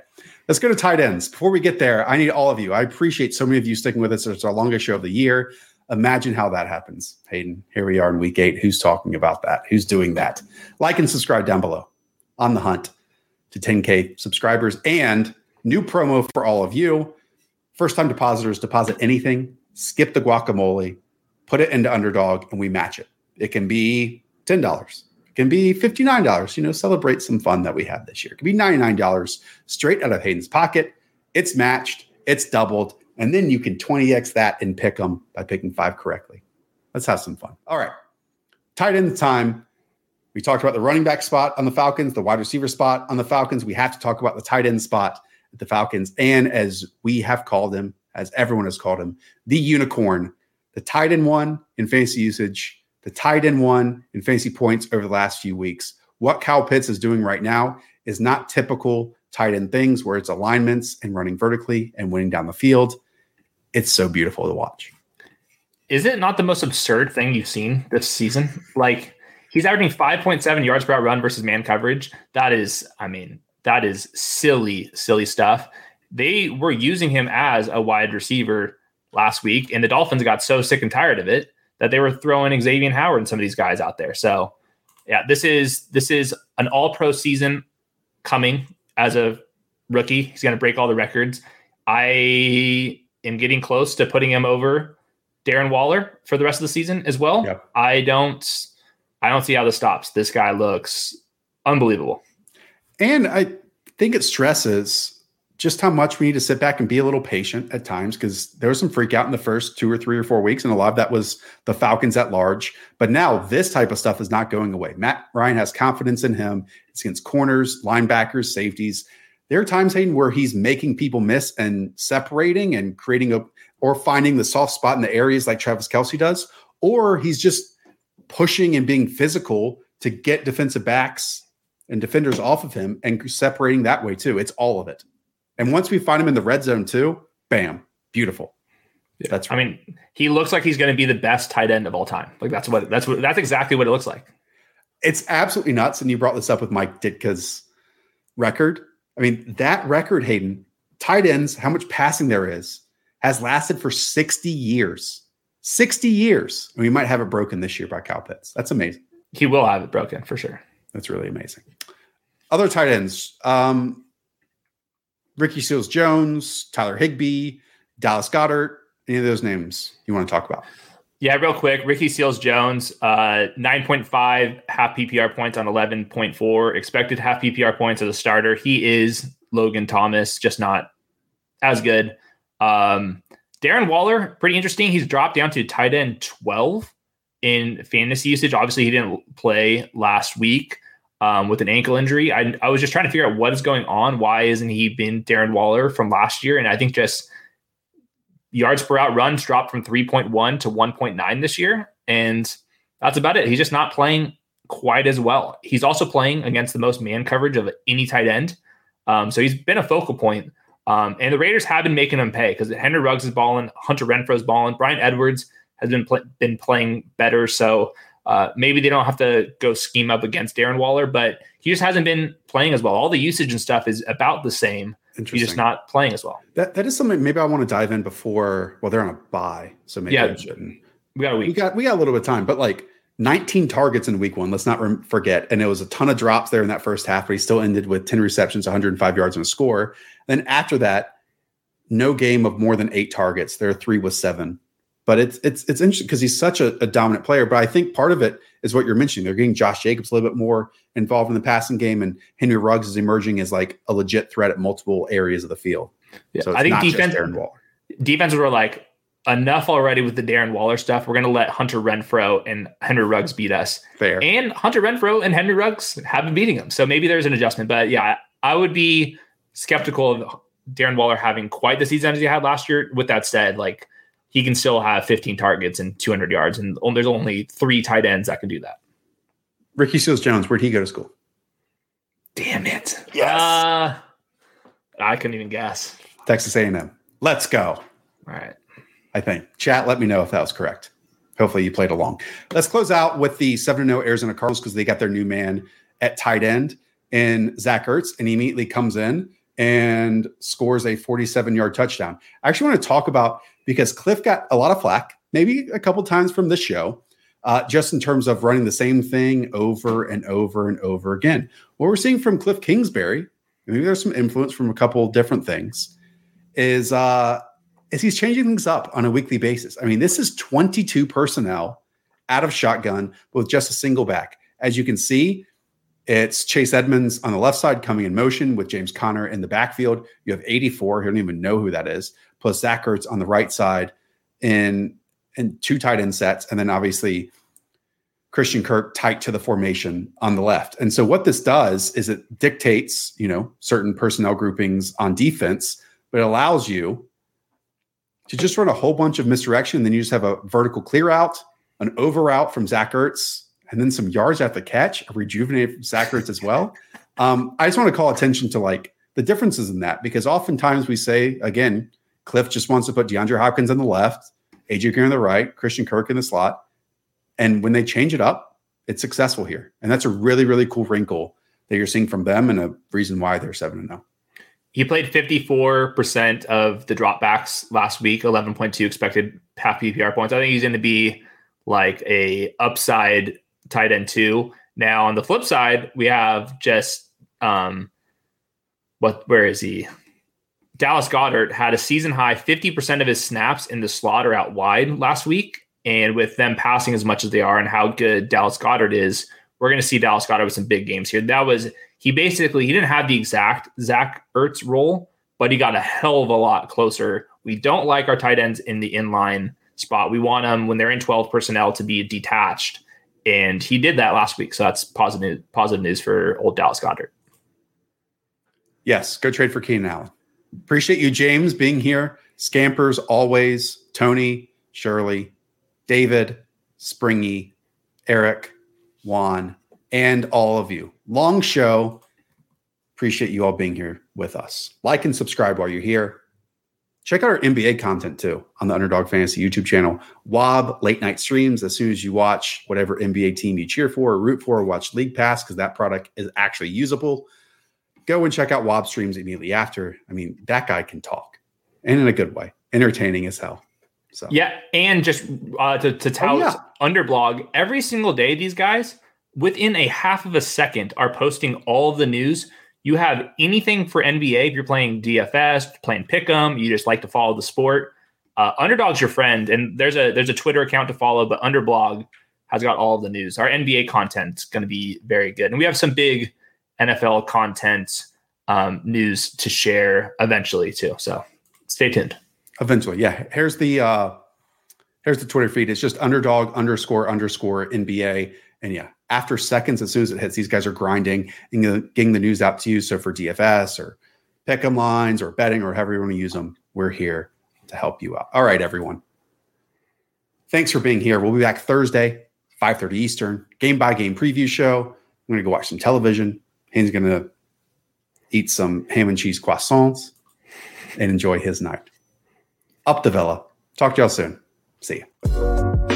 Let's go to tight ends. Before we get there, I need all of you. I appreciate so many of you sticking with us. It's our longest show of the year. Imagine how that happens. Hayden, here we are in week eight. Who's talking about that? Who's doing that? Like and subscribe down below. On the hunt to ten K subscribers and new promo for all of you. First-time depositors, deposit anything, skip the guacamole, put it into Underdog, and we match it. It can be ten dollars. It can be fifty-nine dollars. You know, celebrate some fun that we had this year. It can be ninety-nine dollars straight out of Hayden's pocket. It's matched. It's doubled. And then you can twenty X that and pick them by picking five correctly. Let's have some fun. All right. Tight end time. We talked about the running back spot on the Falcons, the wide receiver spot on the Falcons. We have to talk about the tight end spot. The Falcons, and as we have called him, as everyone has called him, the unicorn, the tight end one in fantasy usage, the tight end one in fantasy points over the last few weeks. What Kyle Pitts is doing right now is not typical tight end things where it's alignments and running vertically and winning down the field. It's so beautiful to watch. Is it not the most absurd thing you've seen this season? Like, he's averaging five point seven yards per out run versus man coverage. That is, I mean, that is silly, silly stuff. They were using him as a wide receiver last week, and the Dolphins got so sick and tired of it that they were throwing Xavier Howard and some of these guys out there. So, yeah, this is this is an all-pro season coming as a rookie. He's going to break all the records. I am getting close to putting him over Darren Waller for the rest of the season as well. Yep. I don't, I don't see how this stops. This guy looks unbelievable. And I think it stresses just how much we need to sit back and be a little patient at times, because there was some freak out in the first two or three or four weeks, and a lot of that was the Falcons at large. But now this type of stuff is not going away. Matt Ryan has confidence in him. It's against corners, linebackers, safeties. There are times, Hayden, where he's making people miss and separating and creating a, or finding the soft spot in the areas like Travis Kelce does, or he's just pushing and being physical to get defensive backs and defenders off of him and separating that way too. It's all of it. And once we find him in the red zone too, bam, beautiful. Yeah. That's right. I mean, he looks like he's going to be the best tight end of all time. Like that's what that's what that's exactly what it looks like. It's absolutely nuts. And you brought this up with Mike Ditka's record. I mean, that record, Hayden, tight ends, how much passing there is, has lasted for sixty years. sixty years. And we might have it broken this year by Kyle Pitts. That's amazing. He will have it broken for sure. That's really amazing. Other tight ends, um, Ricky Seals-Jones, Tyler Higbee, Dallas Goedert. Any of those names you want to talk about? Yeah, real quick. Ricky Seals-Jones, uh, nine point five half P P R points on eleven point four expected half P P R points as a starter. He is Logan Thomas, just not as good. Um, Darren Waller, pretty interesting. He's dropped down to tight end twelve in fantasy usage. Obviously, he didn't play last week um, with an ankle injury. I, I was just trying to figure out what is going on. Why isn't he been Darren Waller from last year? And I think just yards per out runs dropped from three point one to one point nine this year. And that's about it. He's just not playing quite as well. He's also playing against the most man coverage of any tight end. Um, so he's been a focal point. Um, and the Raiders have been making him pay because Henry Ruggs is balling, Hunter Renfro's balling, Brian Edwards has been pl- been playing better. So uh, maybe they don't have to go scheme up against Darren Waller, but he just hasn't been playing as well. All the usage and stuff is about the same. He's just not playing as well. That that is something maybe I want to dive in before. Well, they're on a bye, so maybe yeah, I shouldn't. We got a week. We got we got a little bit of time, but like nineteen targets in week one. Let's not re- forget. And it was a ton of drops there in that first half, but he still ended with ten receptions, one hundred five yards, and a score. Then after that, no game of more than eight targets. There are three with seven. But it's it's it's interesting because he's such a, a dominant player. But I think part of it is what you're mentioning. They're getting Josh Jacobs a little bit more involved in the passing game, and Henry Ruggs is emerging as like a legit threat at multiple areas of the field. Yeah, so it's I think not defense, just Darren Waller. Defenses were like, enough already with the Darren Waller stuff. We're going to let Hunter Renfro and Henry Ruggs beat us. Fair. And Hunter Renfro and Henry Ruggs have been beating them. So maybe there's an adjustment. But yeah, I, I would be skeptical of Darren Waller having quite the season as he had last year. With that said, like, he can still have fifteen targets and two hundred yards. And there's only three tight ends that can do that. Ricky Seals-Jones, where'd he go to school? Damn it. Yes. Uh, I couldn't even guess. Texas A and M. Let's go. All right. I think. Chat, let me know if that was correct. Hopefully you played along. Let's close out with the seven and oh Arizona Cardinals because they got their new man at tight end in Zach Ertz, and he immediately comes in and scores a forty-seven-yard touchdown. I actually want to talk about, because Cliff got a lot of flack, maybe a couple times from this show, uh, just in terms of running the same thing over and over and over again. What we're seeing from Cliff Kingsbury, maybe there's some influence from a couple different things, is uh, is he's changing things up on a weekly basis. I mean, this is twenty-two personnel out of shotgun with just a single back. As you can see, it's Chase Edmonds on the left side coming in motion with James Conner in the backfield. You have eighty-four. You don't even know who that is. Plus Zach Ertz on the right side in, in two tight end sets. And then obviously Christian Kirk tight to the formation on the left. And so what this does is it dictates, you know, certain personnel groupings on defense, but it allows you to just run a whole bunch of misdirection. Then you just have a vertical clear out, an over out from Zach Ertz, and then some yards at the catch, a rejuvenated from Zach Ertz as well. Um, I just want to call attention to like the differences in that, because oftentimes we say, again, Cliff just wants to put DeAndre Hopkins on the left, A J Green on the right, Christian Kirk in the slot. And when they change it up, it's successful here. And that's a really, really cool wrinkle that you're seeing from them and a reason why they're seven and oh. He played fifty-four percent of the dropbacks last week, eleven point two expected half P P R points. I think he's going to be like a upside tight end two. Now on the flip side, we have just um, what? Where is he? Dallas Goedert had a season high fifty percent of his snaps in the slot or out wide last week. And with them passing as much as they are and how good Dallas Goedert is, we're going to see Dallas Goedert with some big games here. That was, he basically, he didn't have the exact Zach Ertz role, but he got a hell of a lot closer. We don't like our tight ends in the inline spot. We want them when they're in twelve personnel to be detached. And he did that last week. So that's positive, positive news for old Dallas Goedert. Yes. Go trade for Keenan Allen. Appreciate you, James, being here. Scampers, always. Tony, Shirley, David, Springy, Eric, Juan, and all of you. Long show. Appreciate you all being here with us. Like and subscribe while you're here. Check out our N B A content too on the Underdog Fantasy YouTube channel. W O B late night streams as soon as you watch whatever N B A team you cheer for or root for, or watch League Pass because that product is actually usable. Go and check out W O B streams immediately after. I mean, that guy can talk, and in a good way, entertaining as hell. So yeah, and just uh, to, to tout oh, yeah. Underblog, every single day these guys within a half of a second are posting all of the news. You have anything for N B A, if you're playing D F S, playing Pick'em, you just like to follow the sport. Uh, Underdog's your friend, and there's a there's a Twitter account to follow, but Underblog has got all of the news. Our N B A content's going to be very good, and we have some big N F L content um, news to share eventually too. So stay tuned. Eventually, yeah. Here's the uh, here's the Twitter feed. It's just Underdog underscore underscore N B A, and yeah. After seconds, as soon as it hits, these guys are grinding and getting the news out to you. So for D F S or pick'em lines or betting or however you want to use them, we're here to help you out. All right, everyone. Thanks for being here. We'll be back Thursday, five thirty Eastern, game-by-game preview show. I'm going to go watch some television. Hayden's going to eat some ham and cheese croissants and enjoy his night. Up the Villa. Talk to y'all soon. See you.